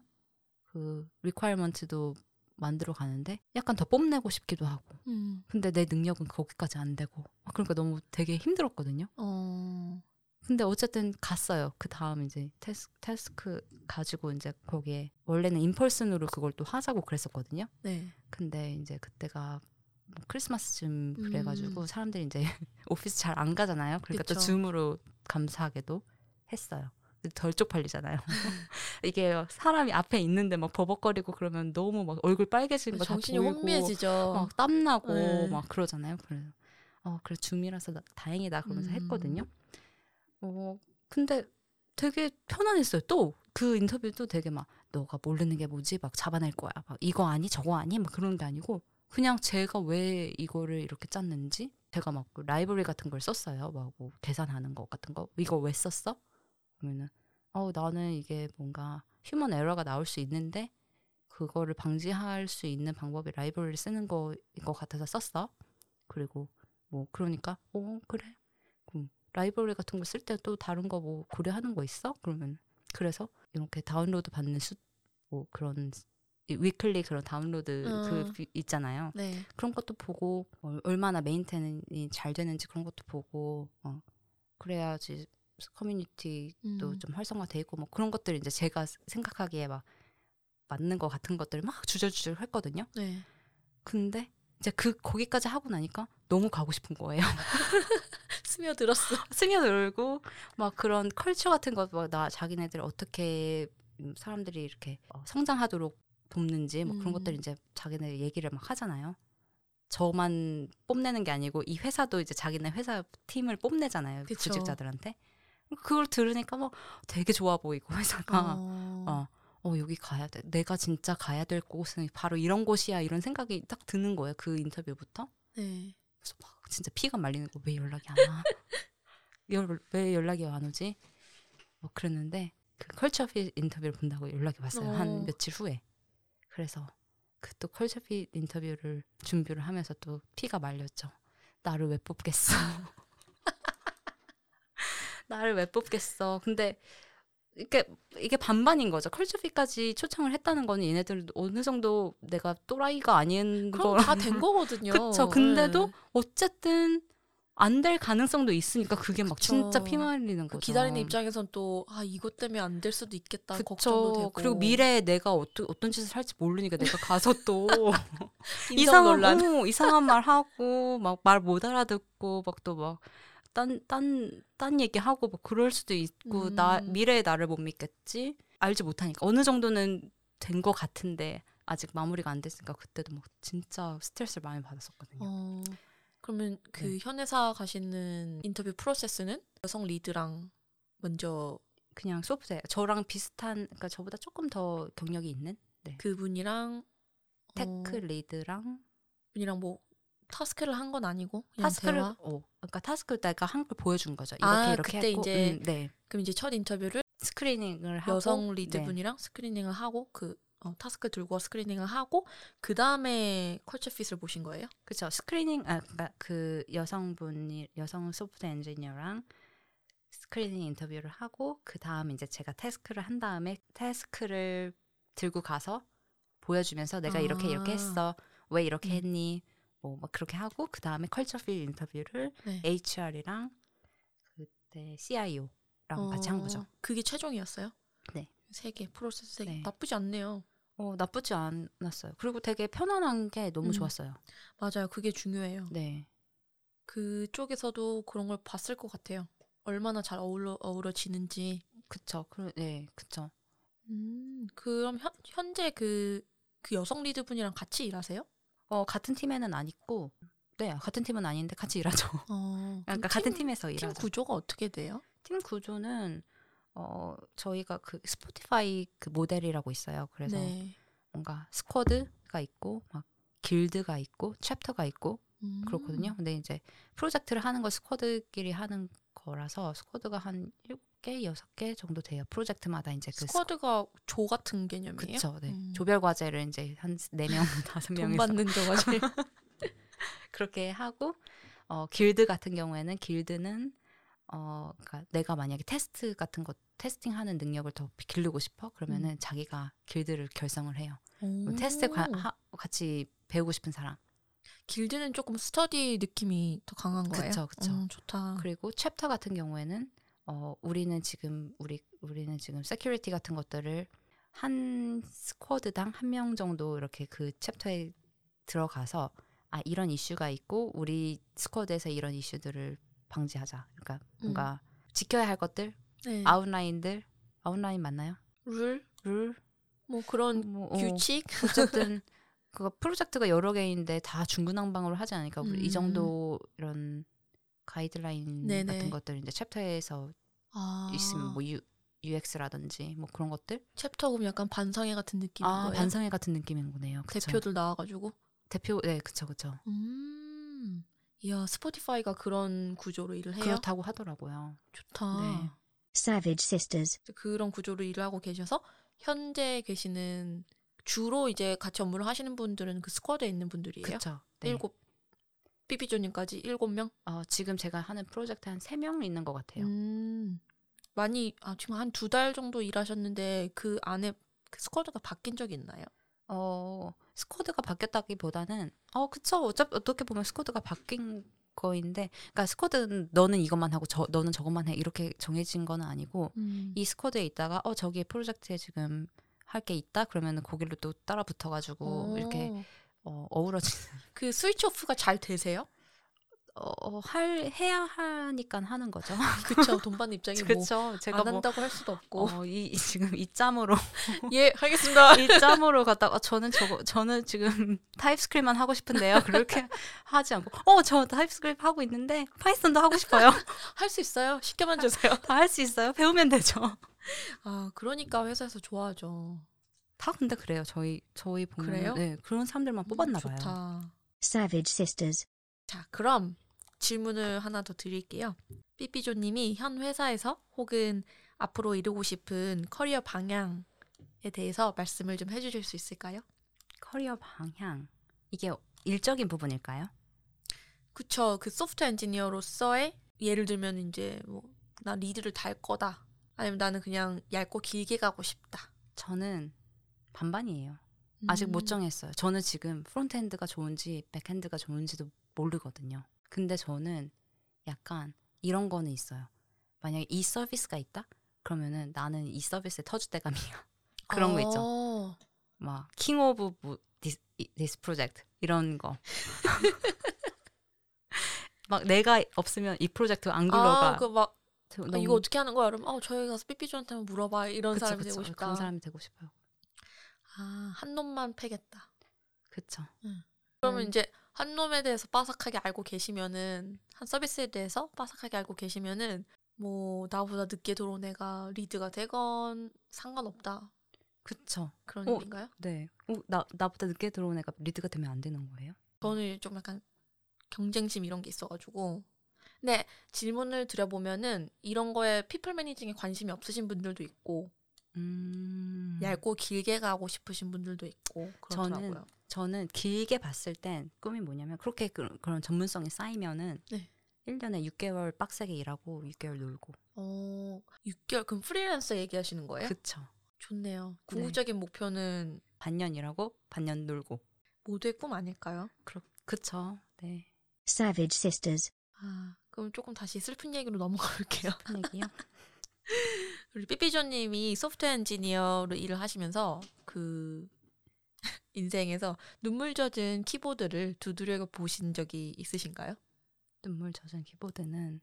그 리콰이어먼트도 만들어 가는데 약간 더 뽐내고 싶기도 하고 음. 근데 내 능력은 거기까지 안 되고 그러니까 너무 되게 힘들었거든요. 어. 근데 어쨌든 갔어요. 그 다음 이제 테스, 테스크 가지고 이제 거기에 원래는 인펄슨으로 그걸 또 하자고 그랬었거든요. 네. 근데 이제 그때가 크리스마스쯤 그래가지고 음. 사람들이 이제 오피스 잘 안 가잖아요. 그러니까 그쵸. 또 줌으로 감사하게도 했어요. 덜 쪽팔리잖아요. 이게 사람이 앞에 있는데 막 버벅거리고 그러면 너무 막 얼굴 빨개지는 거 다 보이고 정신이 혼미해지죠. 막 땀나고 네. 막 그러잖아요. 그래서 어 그래 줌이라서 나, 다행이다 그러면서 음. 했거든요. 어 근데 되게 편안했어요. 또 그 인터뷰도 되게 막 너가 모르는 게 뭐지 막 잡아낼 거야. 막 이거 아니 저거 아니 막 그런 게 아니고 그냥 제가 왜 이거를 이렇게 짰는지 제가 막 라이브러리 같은 걸 썼어요. 막 뭐 계산하는 거 같은 거 이거 왜 썼어? 그러면은 어 나는 이게 뭔가 휴먼 에러가 나올 수 있는데 그거를 방지할 수 있는 방법이 라이브러리 쓰는 거인 것 같아서 썼어. 그리고 뭐 그러니까 어 그래 그럼 라이브러리 같은 거 쓸 때 또 다른 거 뭐 고려하는 거 있어? 그러면 그래서 이렇게 다운로드 받는 수 뭐 그런 위클리 그런 다운로드 어. 그 있잖아요. 네. 그런 것도 보고 어, 얼마나 메인텐이 잘 되는지 그런 것도 보고 어, 그래야지. 커뮤니티도 음. 좀 활성화돼 있고 뭐 그런 것들 이제 제가 생각하기에 막 맞는 것 같은 것들 막 주저주저 했거든요. 네. 근데 이제 그 거기까지 하고 나니까 너무 가고 싶은 거예요. 스며들었어. 스며들고 막 그런 컬처 같은 거 막 나 자기네들 어떻게 사람들이 이렇게 성장하도록 돕는지 뭐 그런 음. 것들 이제 자기네 얘기를 막 하잖아요. 저만 뽐내는 게 아니고 이 회사도 이제 자기네 회사 팀을 뽐내잖아요. 그쵸. 구직자들한테. 그걸 들으니까 막 되게 좋아 보이고 회사가 어. 어, 어 여기 가야 돼. 내가 진짜 가야 될 곳은 바로 이런 곳이야. 이런 생각이 딱 드는 거예요. 그 인터뷰부터. 네. 그래서 막 진짜 피가 말리는 거. 왜 연락이 안 와? 열, 왜 연락이 안 오지? 뭐 그랬는데 그 컬처 핏 인터뷰를 본다고 연락이 왔어요. 어. 한 며칠 후에. 그래서 그 또 컬처핏 인터뷰를 준비를 하면서 또 피가 말렸죠. 나를 왜 뽑겠어. 나를 왜 뽑겠어. 근데 이게 이게 반반인 거죠. 컬처핏까지 초청을 했다는 거는 얘네들 어느 정도 내가 또라이가 아닌 거 다 된 거거든요. 그렇죠. 근데도 네. 어쨌든 안 될 가능성도 있으니까 그게 막 그쵸. 진짜 피말리는 거죠. 기다리는 입장에선 또 아 이것 때문에 안 될 수도 있겠다 걱정도 되고 그리고 미래에 내가 어떠, 어떤 짓을 할지 모르니까 내가 가서 또 이상하고 이상한 말 하고 막 말 못 알아듣고 막 또 막 딴 딴 딴 얘기하고 막 그럴 수도 있고 음. 나 미래의 나를 못 믿겠지 알지 못하니까 어느 정도는 된 것 같은데 아직 마무리가 안 됐으니까 그때도 막 진짜 스트레스를 많이 받았었거든요. 어. 그러면 그 네. 현 회사 가시는 인터뷰 프로세스는 여성 리드랑 먼저 그냥 소프트웨어 저랑 비슷한 그러니까 저보다 조금 더 경력이 있는 네. 그분이랑 테크 어, 리드랑 분이랑 뭐 타스크를 한 건 아니고 그냥 타스크를 대화? 어 그러니까 타스크를 내가 한 걸 보여준 거죠. 이렇게 아, 이렇게 그때 했고 이제 음, 네. 그럼 이제 첫 인터뷰를 스크리닝을 하고 여성 리드 네. 분이랑 스크리닝을 하고 그 어, 타스크 들고 스크리닝을 하고 그 다음에 컬처 핏을 보신 거예요? 그렇죠. 스크리닝 아 그 여성분이 여성 소프트 엔지니어랑 스크리닝 인터뷰를 하고 그 다음 이제 제가 태스크를 한 다음에 태스크를 들고 가서 보여주면서 내가 아. 이렇게 이렇게 했어. 왜 이렇게 음. 했니? 뭐 막 그렇게 하고 그 다음에 컬처 핏 인터뷰를 네. 에이치알이랑 그때 씨아이오랑 어, 같이 한 거죠. 그게 최종이었어요? 네. 세 개 프로세스 세 개 네. 나쁘지 않네요. 어, 나쁘지 않았어요. 그리고 되게 편안한 게 너무 음. 좋았어요. 맞아요. 그게 중요해요. 네. 그쪽에서도 그런 걸 봤을 것 같아요. 얼마나 잘 어울러, 어우러지는지. 그쵸. 그, 네, 그쵸. 음, 그럼 현, 현재 그, 그 여성 리드 분이랑 같이 일하세요? 어, 같은 팀에는 안 있고, 네, 같은 팀은 아닌데 같이 일하죠. 어, 그러니까 팀, 같은 팀에서 일하죠. 팀 구조가 어떻게 돼요? 팀 구조는 어 저희가 그 스포티파이 그 모델이라고 있어요. 그래서 네. 뭔가 스쿼드가 있고 막 길드가 있고 챕터가 있고 음. 그렇거든요. 근데 이제 프로젝트를 하는 거 스쿼드끼리 하는 거라서 스쿼드가 한 일곱 개, 여섯 개 정도 돼요. 프로젝트마다 이제 그 스쿼드가 스쿼... 조 같은 개념이에요? 그렇죠. 네. 음. 조별 과제를 이제 한 네 명, 다섯 명에서 돈 받는 조 과제 그렇게 하고 어 길드 같은 경우에는 길드는 어, 그러니까 내가 만약에 테스트 같은 거 테스팅하는 능력을 더 기르고 싶어 그러면은 음. 자기가 길드를 결성을 해요. 테스트 같이 배우고 싶은 사람. 길드는 조금 스터디 느낌이 더 강한 거예요. 그렇죠, 그렇죠. 좋다. 그리고 챕터 같은 경우에는 어, 우리는 지금 우리 우리는 지금 세큐리티 같은 것들을 한 스쿼드당 한 명 정도 이렇게 그 챕터에 들어가서 아 이런 이슈가 있고 우리 스쿼드에서 이런 이슈들을 방지하자. 그러니까 뭔가 음. 지켜야 할 것들, 네. 아웃라인들, 아웃라인 맞나요? 룰, 룰, 뭐 그런 뭐, 어, 규칙. 어쨌든 그 프로젝트가 여러 개인데 다 중구난방으로 하지 않으니까 음. 이 정도 이런 가이드라인 네네. 같은 것들 이제 챕터에서 아. 있으면 뭐 유, 유엑스라든지 뭐 그런 것들. 챕터 그럼 약간 반상회 같은 느낌인 아, 거예요? 반상회 같은 느낌인 거네요. 그쵸? 대표들 나와가지고. 대표 네 그쵸 그쵸. 음, 이야 스포티파이가 그런 구조로 일을 해요? 그렇다고 하더라고요. 좋다. 네. Savage Sisters 그런 구조로 일을 하고 계셔서 현재 계시는 주로 이제 같이 업무를 하시는 분들은 그 스쿼드에 있는 분들이에요? 그렇죠. 네. 일곱 삐삐조님까지 일곱 명? 어, 지금 제가 하는 프로젝트 한 세 명 있는 것 같아요. 음, 많이 아, 지금 한 두 달 정도 일하셨는데 그 안에 그 스쿼드가 바뀐 적이 있나요? 어 스쿼드가 바뀌었다기보다는 어 그쵸 어차피 어떻게 보면 스쿼드가 바뀐 거인데 그러니까 스쿼드는 너는 이것만 하고 저 너는 저것만 해 이렇게 정해진 건 아니고 음. 이 스쿼드에 있다가 어 저기 프로젝트에 지금 할 게 있다 그러면은 거기로 또 따라 붙어가지고 오. 이렇게 어, 어우러지는 그 스위치 오프가 잘 되세요? 어, 어, 할 해야 하니까 하는 거죠. 그렇죠. 돈 받는 입장이 뭐 제가 안 한다고 뭐, 할 수도 없고. 어, 이, 이 지금 이 짬으로 예, 하겠습니다. 이 짬으로 갔다가 아, 저는 저거 저는 지금 타입스크립트만 하고 싶은데요. 그렇게 하지 않고 어, 저 타입스크립트 하고 있는데 파이썬도 하고 싶어요. 할 수 있어요. 쉽게만 주세요. 다 할 수 있어요. 배우면 되죠. 아, 그러니까 회사에서 좋아하죠. 다 근데 그래요. 저희 저희 보면 그래요? 네, 그런 사람들만 뽑았나 음, 좋다. 봐요. Savage Sisters. 자, 그럼 질문을 하나 더 드릴게요. 삐삐조님이 현 회사에서 혹은 앞으로 이루고 싶은 커리어 방향에 대해서 말씀을 좀 해주실 수 있을까요? 커리어 방향 이게 일적인 부분일까요? 그쵸. 그 소프트웨어 엔지니어로서의 예를 들면 이제 뭐 나 리드를 달 거다. 아니면 나는 그냥 얇고 길게 가고 싶다. 저는 반반이에요. 음. 아직 못 정했어요. 저는 지금 프론트엔드가 좋은지 백엔드가 좋은지도 모르거든요. 근데 저는 약간 이런 거는 있어요. 만약에 이 서비스가 있다? 그러면은 나는 이 서비스에 터줏대감이야. 그런 어. 거 있죠. 막 킹 오브 디스, 디스 프로젝트 이런 거. 막 내가 없으면 이 프로젝트 안 굴러가. 아, 그 막 아, 이거 어떻게 하는 거야? 그럼 어, 저희 가서 삐삐조한테 한번 물어봐. 이런 그쵸, 사람이 그쵸. 되고 싶다. 그런 사람이 되고 싶어요. 아, 한 놈만 패겠다. 그쵸. 응. 그러면 음. 이제 한 놈에 대해서 빠삭하게 알고 계시면은 한 서비스에 대해서 빠삭하게 알고 계시면은 뭐 나보다 늦게 들어온 애가 리드가 되건 상관없다. 그쵸. 그런 오, 얘기인가요? 네. 오, 나, 나보다 늦게 들어온 애가 리드가 되면 안 되는 거예요? 저는 좀 약간 경쟁심 이런 게 있어가지고 네. 질문을 드려보면은 이런 거에 피플 매니징에 관심이 없으신 분들도 있고 음... 얇고 길게 가고 싶으신 분들도 있고 그렇더라고요. 저는, 저는 길게 봤을 땐 꿈이 뭐냐면 그렇게 그, 그런 전문성이 쌓이면은 네. 일 년에 육 개월 빡세게 일하고 육 개월 놀고 어, 육 개월 그럼 프리랜서 얘기하시는 거예요? 그쵸. 좋네요. 궁극적인 네. 목표는 반년 일하고 반년 놀고 모두의 꿈 아닐까요? 그렇, 그쵸. 네. Savage Sisters 아, 그럼 조금 다시 슬픈 얘기로 넘어가 볼게요. 슬픈 얘기요? 우리 삐삐조님이 소프트웨어 엔지니어로 일을 하시면서 그 인생에서 눈물 젖은 키보드를 두드려 보신 적이 있으신가요? 눈물 젖은 키보드는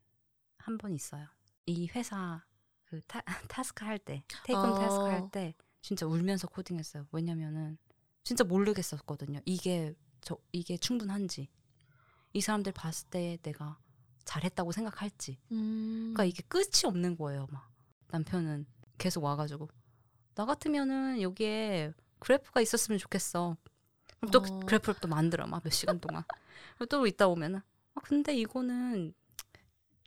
한 번 있어요. 이 회사 그 타, 타스크 할 때 테이크홈 어. 타스크 할 때 진짜 울면서 코딩했어요. 왜냐면은 진짜 모르겠었거든요. 이게 저 이게 충분한지 이 사람들 봤을 때 내가 잘했다고 생각할지. 음. 그러니까 이게 끝이 없는 거예요. 막 남편은 계속 와가지고 나 같으면은 여기에 그래프가 있었으면 좋겠어. 그럼 또 어. 그래프를 또 만들어 막 몇 시간 동안. 또 있다 오면은 아 근데 이거는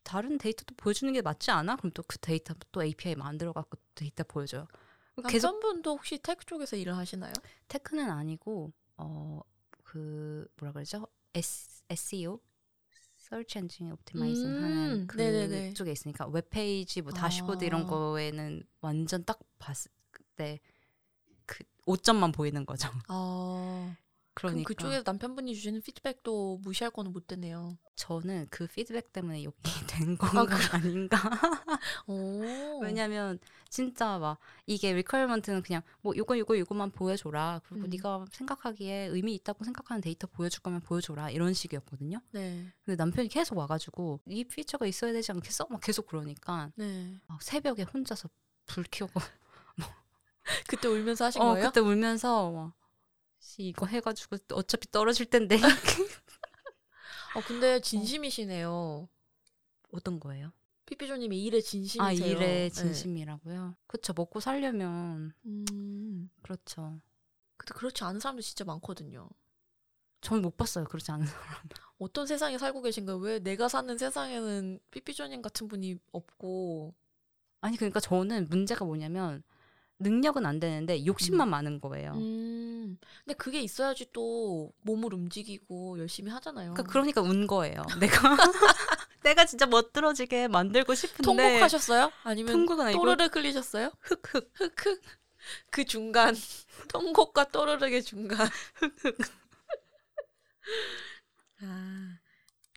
다른 데이터도 보여주는 게 맞지 않아? 그럼 또 그 데이터 또 에이피아이 만들어 갖고 데이터 보여줘요. 남편분도 혹시 테크 쪽에서 일을 하시나요? 테크는 아니고 어 그 뭐라 그러죠? S 에스이오 Search Engine Optimizing 음, 하는 그 네네네. 쪽에 있으니까 웹페이지, 뭐 다시보드 아. 이런 거에는 완전 딱 봤을 때 그 오점만 보이는 거죠. 아. 그러니까. 그럼 그쪽에서 남편분이 주시는 피드백도 무시할 거는 못 되네요. 저는 그 피드백 때문에 욕이 된 건가 아, 그래. 아닌가. 왜냐면 진짜 막 이게 리퀘어먼트는 그냥 뭐 요거 요거 요거만 보여줘라. 그리고 음. 네가 생각하기에 의미 있다고 생각하는 데이터 보여줄 거면 보여줘라. 이런 식이었거든요. 네. 근데 남편이 계속 와가지고 이 피처가 있어야 되지 않겠어? 막 계속 그러니까 네. 막 새벽에 혼자서 불 켜고 그때 울면서 하신 어, 거예요? 그때 울면서 막 이거 해가지고 어차피 떨어질 텐데. 어, 근데 진심이시네요. 어떤 거예요? 삐삐조님이 일에 진심이세요. 아, 일에 진심이라고요? 네. 그렇죠. 먹고 살려면. 음. 그렇죠. 근데 그렇지 않은 사람도 진짜 많거든요. 전 못 봤어요. 그렇지 않은 사람. 어떤 세상에 살고 계신가요? 왜 내가 사는 세상에는 삐삐조님 같은 분이 없고. 아니 그러니까 저는 문제가 뭐냐면 능력은 안 되는데 욕심만 음. 많은 거예요. 음. 근데 그게 있어야지 또 몸을 움직이고 열심히 하잖아요. 그러니까, 그러니까 운 거예요. 내가 내가 진짜 멋들어지게 만들고 싶은데. 통곡하셨어요? 아니면 또르르 흘리셨어요? 흑흑 흑흑 그 중간 통곡과 또르르의 중간 흑흑. 아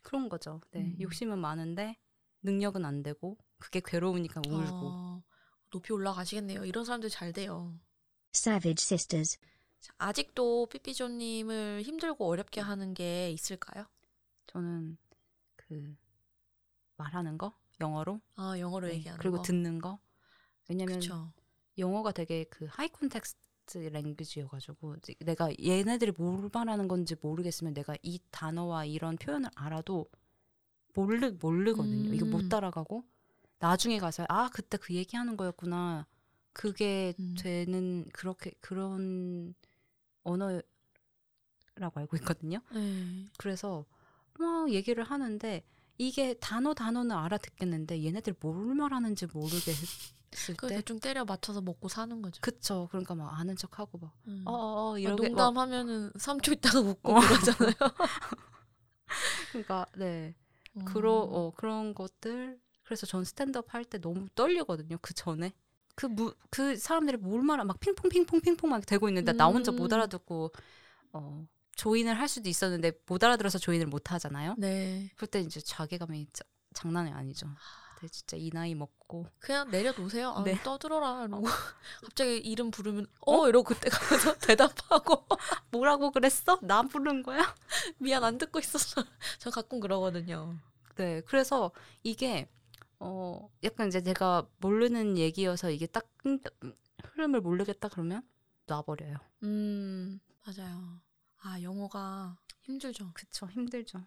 그런 거죠. 네 음. 욕심은 많은데 능력은 안 되고 그게 괴로우니까 울고. 아. 높이 올라가시겠네요. 이런 사람들 잘 돼요. Savage Sisters. 아직도 삐삐조님을 힘들고 어렵게 하는 게 있을까요? 저는 그 말하는 거? 영어로? 아 영어로 네. 얘기하는 그리고 거. 그리고 듣는 거. 왜냐면 그쵸. 영어가 되게 그 하이 콘텍스트 랭귀지여가지고 내가 얘네들이 뭘 말하는 건지 모르겠으면 내가 이 단어와 이런 표현을 알아도 모르, 모르거든요. 음. 이거 못 따라가고 나중에 가서 아 그때 그 얘기하는 거였구나 그게 음. 되는 그렇게 그런 언어라고 알고 있거든요. 음. 그래서 막 얘기를 하는데 이게 단어 단어는 알아듣겠는데 얘네들 뭘 말하는지 모르게 했을 때 대충 때려 맞춰서 먹고 사는 거죠. 그쵸. 그러니까 막 아는 척하고 막 음. 어어 어, 이렇게 아, 농담하면은 삼 초 있다가 웃고 어. 그러잖아요. 그러니까 네 어. 그러 어, 그런 것들. 그래서 전 스탠드업 할 때 너무 떨리거든요. 그 전에 그 무 그 사람들이 뭘 말하 막 핑퐁 핑퐁 핑퐁 막 되고 있는데 음. 나 혼자 못 알아듣고 어 조인을 할 수도 있었는데 못 알아들어서 조인을 못 하잖아요. 네. 그때 이제 자괴감이 자, 장난이 아니죠. 근데 진짜 이 나이 먹고 그냥 내려놓으세요. 아, 네. 떠들어라 이러고 갑자기 이름 부르면 어, 어? 이러고 그때 가서 대답하고 뭐라고 그랬어? 나 부른 거야? 미안 안 듣고 있었어. 전 가끔 그러거든요. 네. 그래서 이게 어 약간 이제 제가 모르는 얘기여서 이게 딱 흐름을 모르겠다 그러면 놔버려요. 음 맞아요. 아 영어가 힘들죠. 그쵸 힘들죠.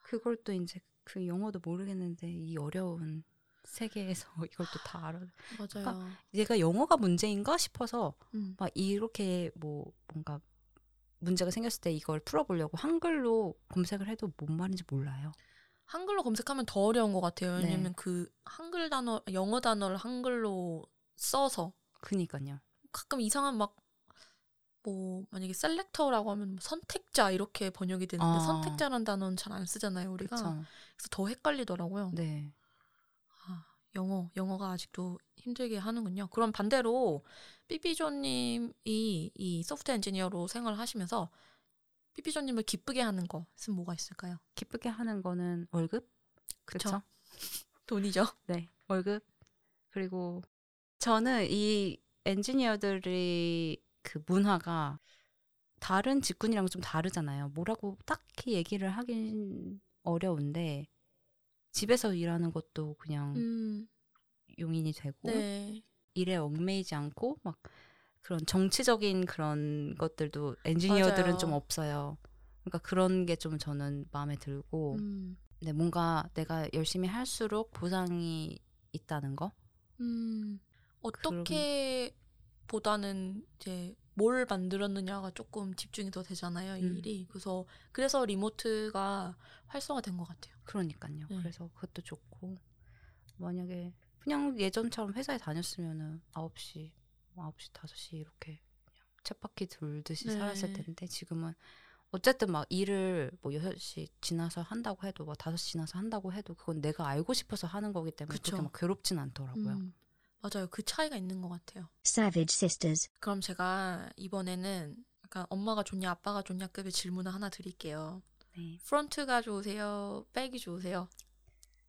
그걸 또 이제 그 영어도 모르겠는데 이 어려운 세계에서 이걸 또 다 알아. 맞아요. 그러니까 얘가 영어가 문제인가 싶어서 음. 막 이렇게 뭐 뭔가 문제가 생겼을 때 이걸 풀어보려고 한글로 검색을 해도 뭔 말인지 몰라요. 한글로 검색하면 더 어려운 것 같아요. 왜냐면 네. 그 한글 단어, 영어 단어를 한글로 써서. 그니까요. 가끔 이상한 막, 뭐, 만약에 셀렉터라고 하면 뭐 선택자 이렇게 번역이 되는데 아. 선택자라는 단어는 잘 안 쓰잖아요, 우리가. 그쵸. 그래서 더 헷갈리더라고요. 네. 아, 영어, 영어가 아직도 힘들게 하는군요. 그럼 반대로 삐삐조님이 이 소프트웨어 엔지니어로 생활을 하시면서 삐삐조님을 기쁘게 하는 것은 뭐가 있을까요? 기쁘게 하는 거는 월급? 그렇죠. 돈이죠. 네, 월급. 그리고 저는 이 엔지니어들이 그 문화가 다른 직군이랑 좀 다르잖아요. 뭐라고 딱히 얘기를 하긴 어려운데 집에서 일하는 것도 그냥 음. 용인이 되고 네. 일에 얽매이지 않고 막 그런 정치적인 그런 것들도 엔지니어들은 맞아요. 좀 없어요. 그러니까 그런 게 좀 저는 마음에 들고 음. 근데 뭔가 내가 열심히 할수록 보상이 있다는 거? 음. 어떻게 그런... 보다는 이제 뭘 만들었느냐가 조금 집중이 더 되잖아요. 이 음. 일이. 그래서 그래서 리모트가 활성화된 것 같아요. 그러니까요. 네. 그래서 그것도 좋고 만약에 그냥 예전처럼 회사에 다녔으면은 아홉 시 아홉 시, 다섯 시 이렇게 그냥 쳇바퀴 돌듯이 네. 살았을 텐데 지금은 어쨌든 막 일을 뭐 여섯 시 지나서 한다고 해도 막 다섯 시 지나서 한다고 해도 그건 내가 알고 싶어서 하는 거기 때문에 그쵸. 그렇게 막 괴롭진 않더라고요. 음, 맞아요. 그 차이가 있는 것 같아요. Savage Sisters. 그럼 제가 이번에는 약간 엄마가 좋냐 아빠가 좋냐 급의 질문을 하나 드릴게요. 네. 프론트가 좋으세요? 백이 좋으세요?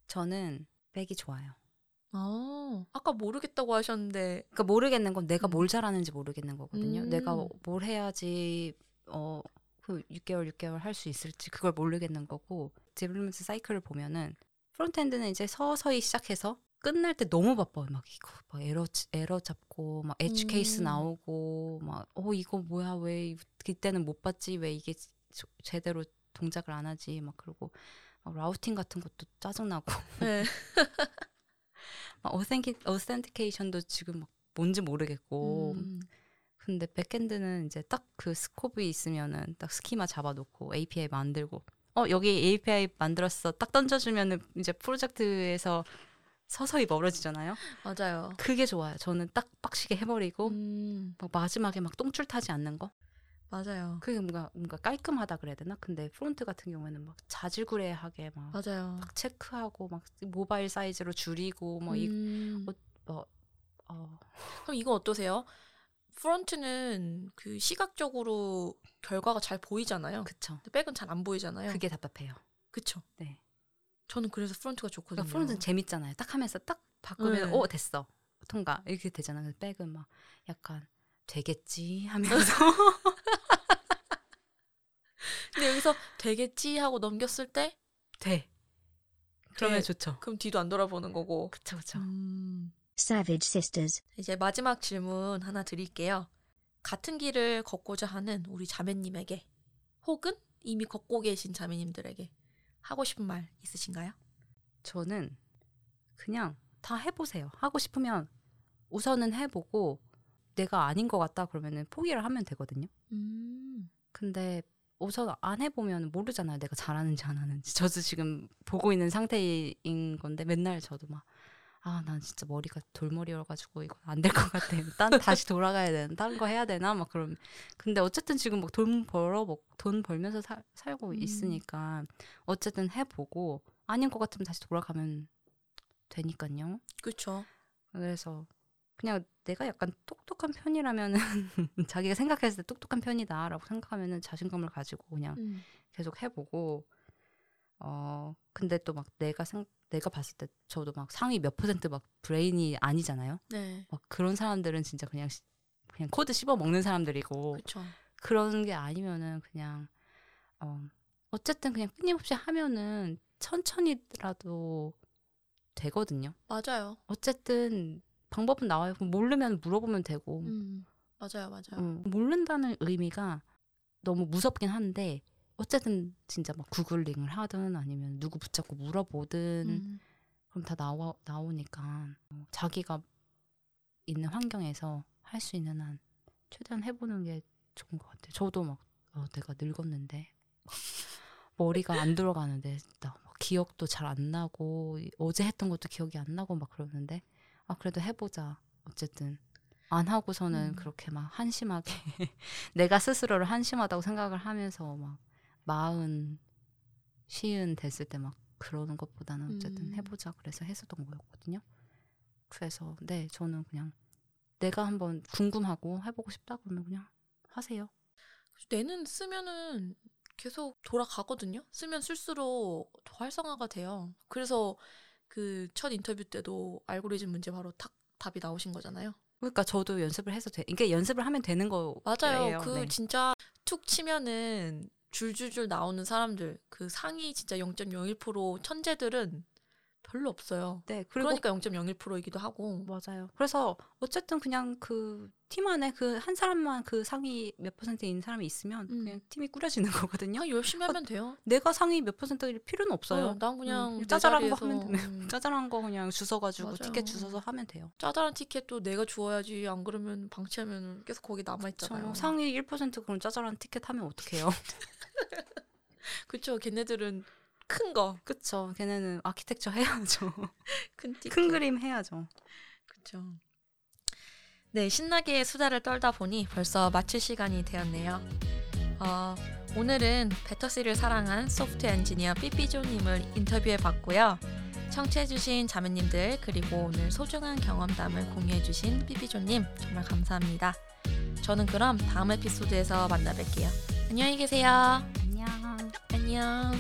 저는 백이 좋아요. 아, 아까 모르겠다고 하셨는데. 그러니까 모르겠는 건 내가 뭘 잘하는지 모르겠는 거거든요. 음. 내가 뭘 해야지 어, 그 육 개월 할 수 있을지 그걸 모르겠는 거고, 디벨롭먼트 사이클을 보면은 프론트엔드는 이제 서서히 시작해서 끝날 때 너무 바빠. 막 이거 막 에러 에러 잡고 막 에지 케이스 음. 나오고 막 어 이거 뭐야 왜 그때는 못 봤지 왜 이게 저, 제대로 동작을 안 하지 막 그러고 막 라우팅 같은 것도 짜증나고. 네. 막 어센티 어센티케이션도 지금 막 뭔지 모르겠고. 음. 근데 백엔드는 이제 딱 그 스콥이 있으면은 딱 스키마 잡아놓고 에이피아이 만들고 어 여기 에이피아이 만들었어 딱 던져주면은 이제 프로젝트에서 서서히 멀어지잖아요. 맞아요. 그게 좋아요. 저는 딱 빡시게 해버리고 음. 막 마지막에 막 똥줄 타지 않는 거. 맞아요. 그게 뭔가 뭔가 깔끔하다 그래야 되나? 근데 프론트 같은 경우에는 막 자질구레하게 막, 맞아요. 막 체크하고 막 모바일 사이즈로 줄이고 뭐 이 음. 어, 어, 어. 그럼 이거 어떠세요? 프론트는 그 시각적으로 결과가 잘 보이잖아요. 그쵸. 백은 잘 안 보이잖아요. 그게 답답해요. 그쵸. 네. 저는 그래서 프론트가 좋거든요. 그러니까 프론트는 재밌잖아요. 딱 하면서 딱 바꾸면 네. 오 됐어 통과 이렇게 되잖아. 근데 백은 막 약간 되겠지 하면서 근데 여기서 되겠지 하고 넘겼을 때 돼. 그러면 돼. 좋죠. 그럼 뒤도 안 돌아보는 거고. 그쵸 그쵸. 음. Savage Sisters. 이제 마지막 질문 하나 드릴게요. 같은 길을 걷고자 하는 우리 자매님에게 혹은 이미 걷고 계신 자매님들에게 하고 싶은 말 있으신가요? 저는 그냥 다 해보세요. 하고 싶으면 우선은 해보고 내가 아닌 것 같다 그러면은 포기를 하면 되거든요. 음. 근데 우선 안 해보면 모르잖아요. 내가 잘하는지 안 하는지. 저도 지금 보고 있는 상태인 건데 맨날 저도 막 아, 난 진짜 머리가 돌머리여가지고 이건 안 될 것 같아. 딴 다시 돌아가야 되나? 다른 거 해야 되나? 막 그럼. 근데 어쨌든 지금 막 돈 벌어, 막 돈 벌면서 사, 살고 있으니까 어쨌든 해보고 아닌 것 같으면 다시 돌아가면 되니까요. 그렇죠. 그래서 그냥 내가 약간 똑똑한 편이라면은 자기가 생각했을 때 똑똑한 편이다라고 생각하면은 자신감을 가지고 그냥 음. 계속 해보고. 어 근데 또 막 내가 생 내가 봤을 때 저도 막 상위 몇 퍼센트 막 브레인이 아니잖아요. 네. 막 그런 사람들은 진짜 그냥 시, 그냥 코드 씹어 먹는 사람들이고. 그쵸. 그런 게 아니면은 그냥 어 어쨌든 그냥 끊임없이 하면은 천천히라도 되거든요. 맞아요. 어쨌든 방법은 나와요. 모르면 물어보면 되고. 음, 맞아요, 맞아요. 음, 모른다는 의미가 너무 무섭긴 한데. 어쨌든 진짜 막 구글링을 하든 아니면 누구 붙잡고 물어보든 음. 그럼 다 나와, 나오니까 자기가 있는 환경에서 할 수 있는 한 최대한 해보는 게 좋은 것 같아요. 저도 막 어, 내가 늙었는데 머리가 안 들어가는데 나 막 기억도 잘 안 나고 어제 했던 것도 기억이 안 나고 막 그러는데 아 그래도 해보자. 어쨌든 안 하고서는 음. 그렇게 막 한심하게 내가 스스로를 한심하다고 생각을 하면서 막 마흔, 시흔 됐을 때 막 그러는 것보다는 어쨌든 음. 해보자 그래서 했었던 거였거든요. 그래서 네 저는 그냥 내가 한번 궁금하고 해보고 싶다 그러면 그냥 하세요. 뇌는 쓰면은 계속 돌아가거든요. 쓰면 쓸수록 더 활성화가 돼요. 그래서 그 첫 인터뷰 때도 알고리즘 문제 바로 탁 답이 나오신 거잖아요. 그러니까 저도 연습을 해서 돼. 그러니까 연습을 하면 되는 거예요. 맞아요. 그 네. 진짜 툭 치면은 줄줄줄 나오는 사람들 그 상위 진짜 영 점 영일 퍼센트 천재들은 별로 없어요. 네, 그러니까 영 점 영일 퍼센트이기도 하고. 맞아요. 그래서 어쨌든 그냥 그 팀 안에 그 한 사람만 그 상위 몇 퍼센트인 사람이 있으면 음. 그냥 팀이 꾸려지는 거거든요. 그냥 열심히 하면 어, 돼요. 내가 상위 몇 퍼센트일 필요는 없어요. 어, 난 그냥 음, 짜잘한 거 하면 돼요. 음. 짜잘한 거 그냥 주워가지고 맞아요. 티켓 주워서 하면 돼요. 짜잘한 티켓도 내가 주워야지 안 그러면 방치하면 계속 거기 남아있잖아요. 그쵸. 상위 일 퍼센트 그럼 짜잘한 티켓 하면 어떡해요. 그쵸. 걔네들은 큰 거. 그쵸. 걔네는 아키텍처 해야죠. 큰, 큰 그림 해야죠. 그쵸. 네, 신나게 수다를 떨다 보니 벌써 마칠 시간이 되었네요. 어, 오늘은 배터시를 사랑한 소프트웨어 엔지니어 삐삐조님을 인터뷰해봤고요. 청취해주신 자매님들 그리고 오늘 소중한 경험담을 공유해주신 삐삐조님 정말 감사합니다. 저는 그럼 다음 에피소드에서 만나 뵐게요. 안녕히 계세요. 안녕. 안녕.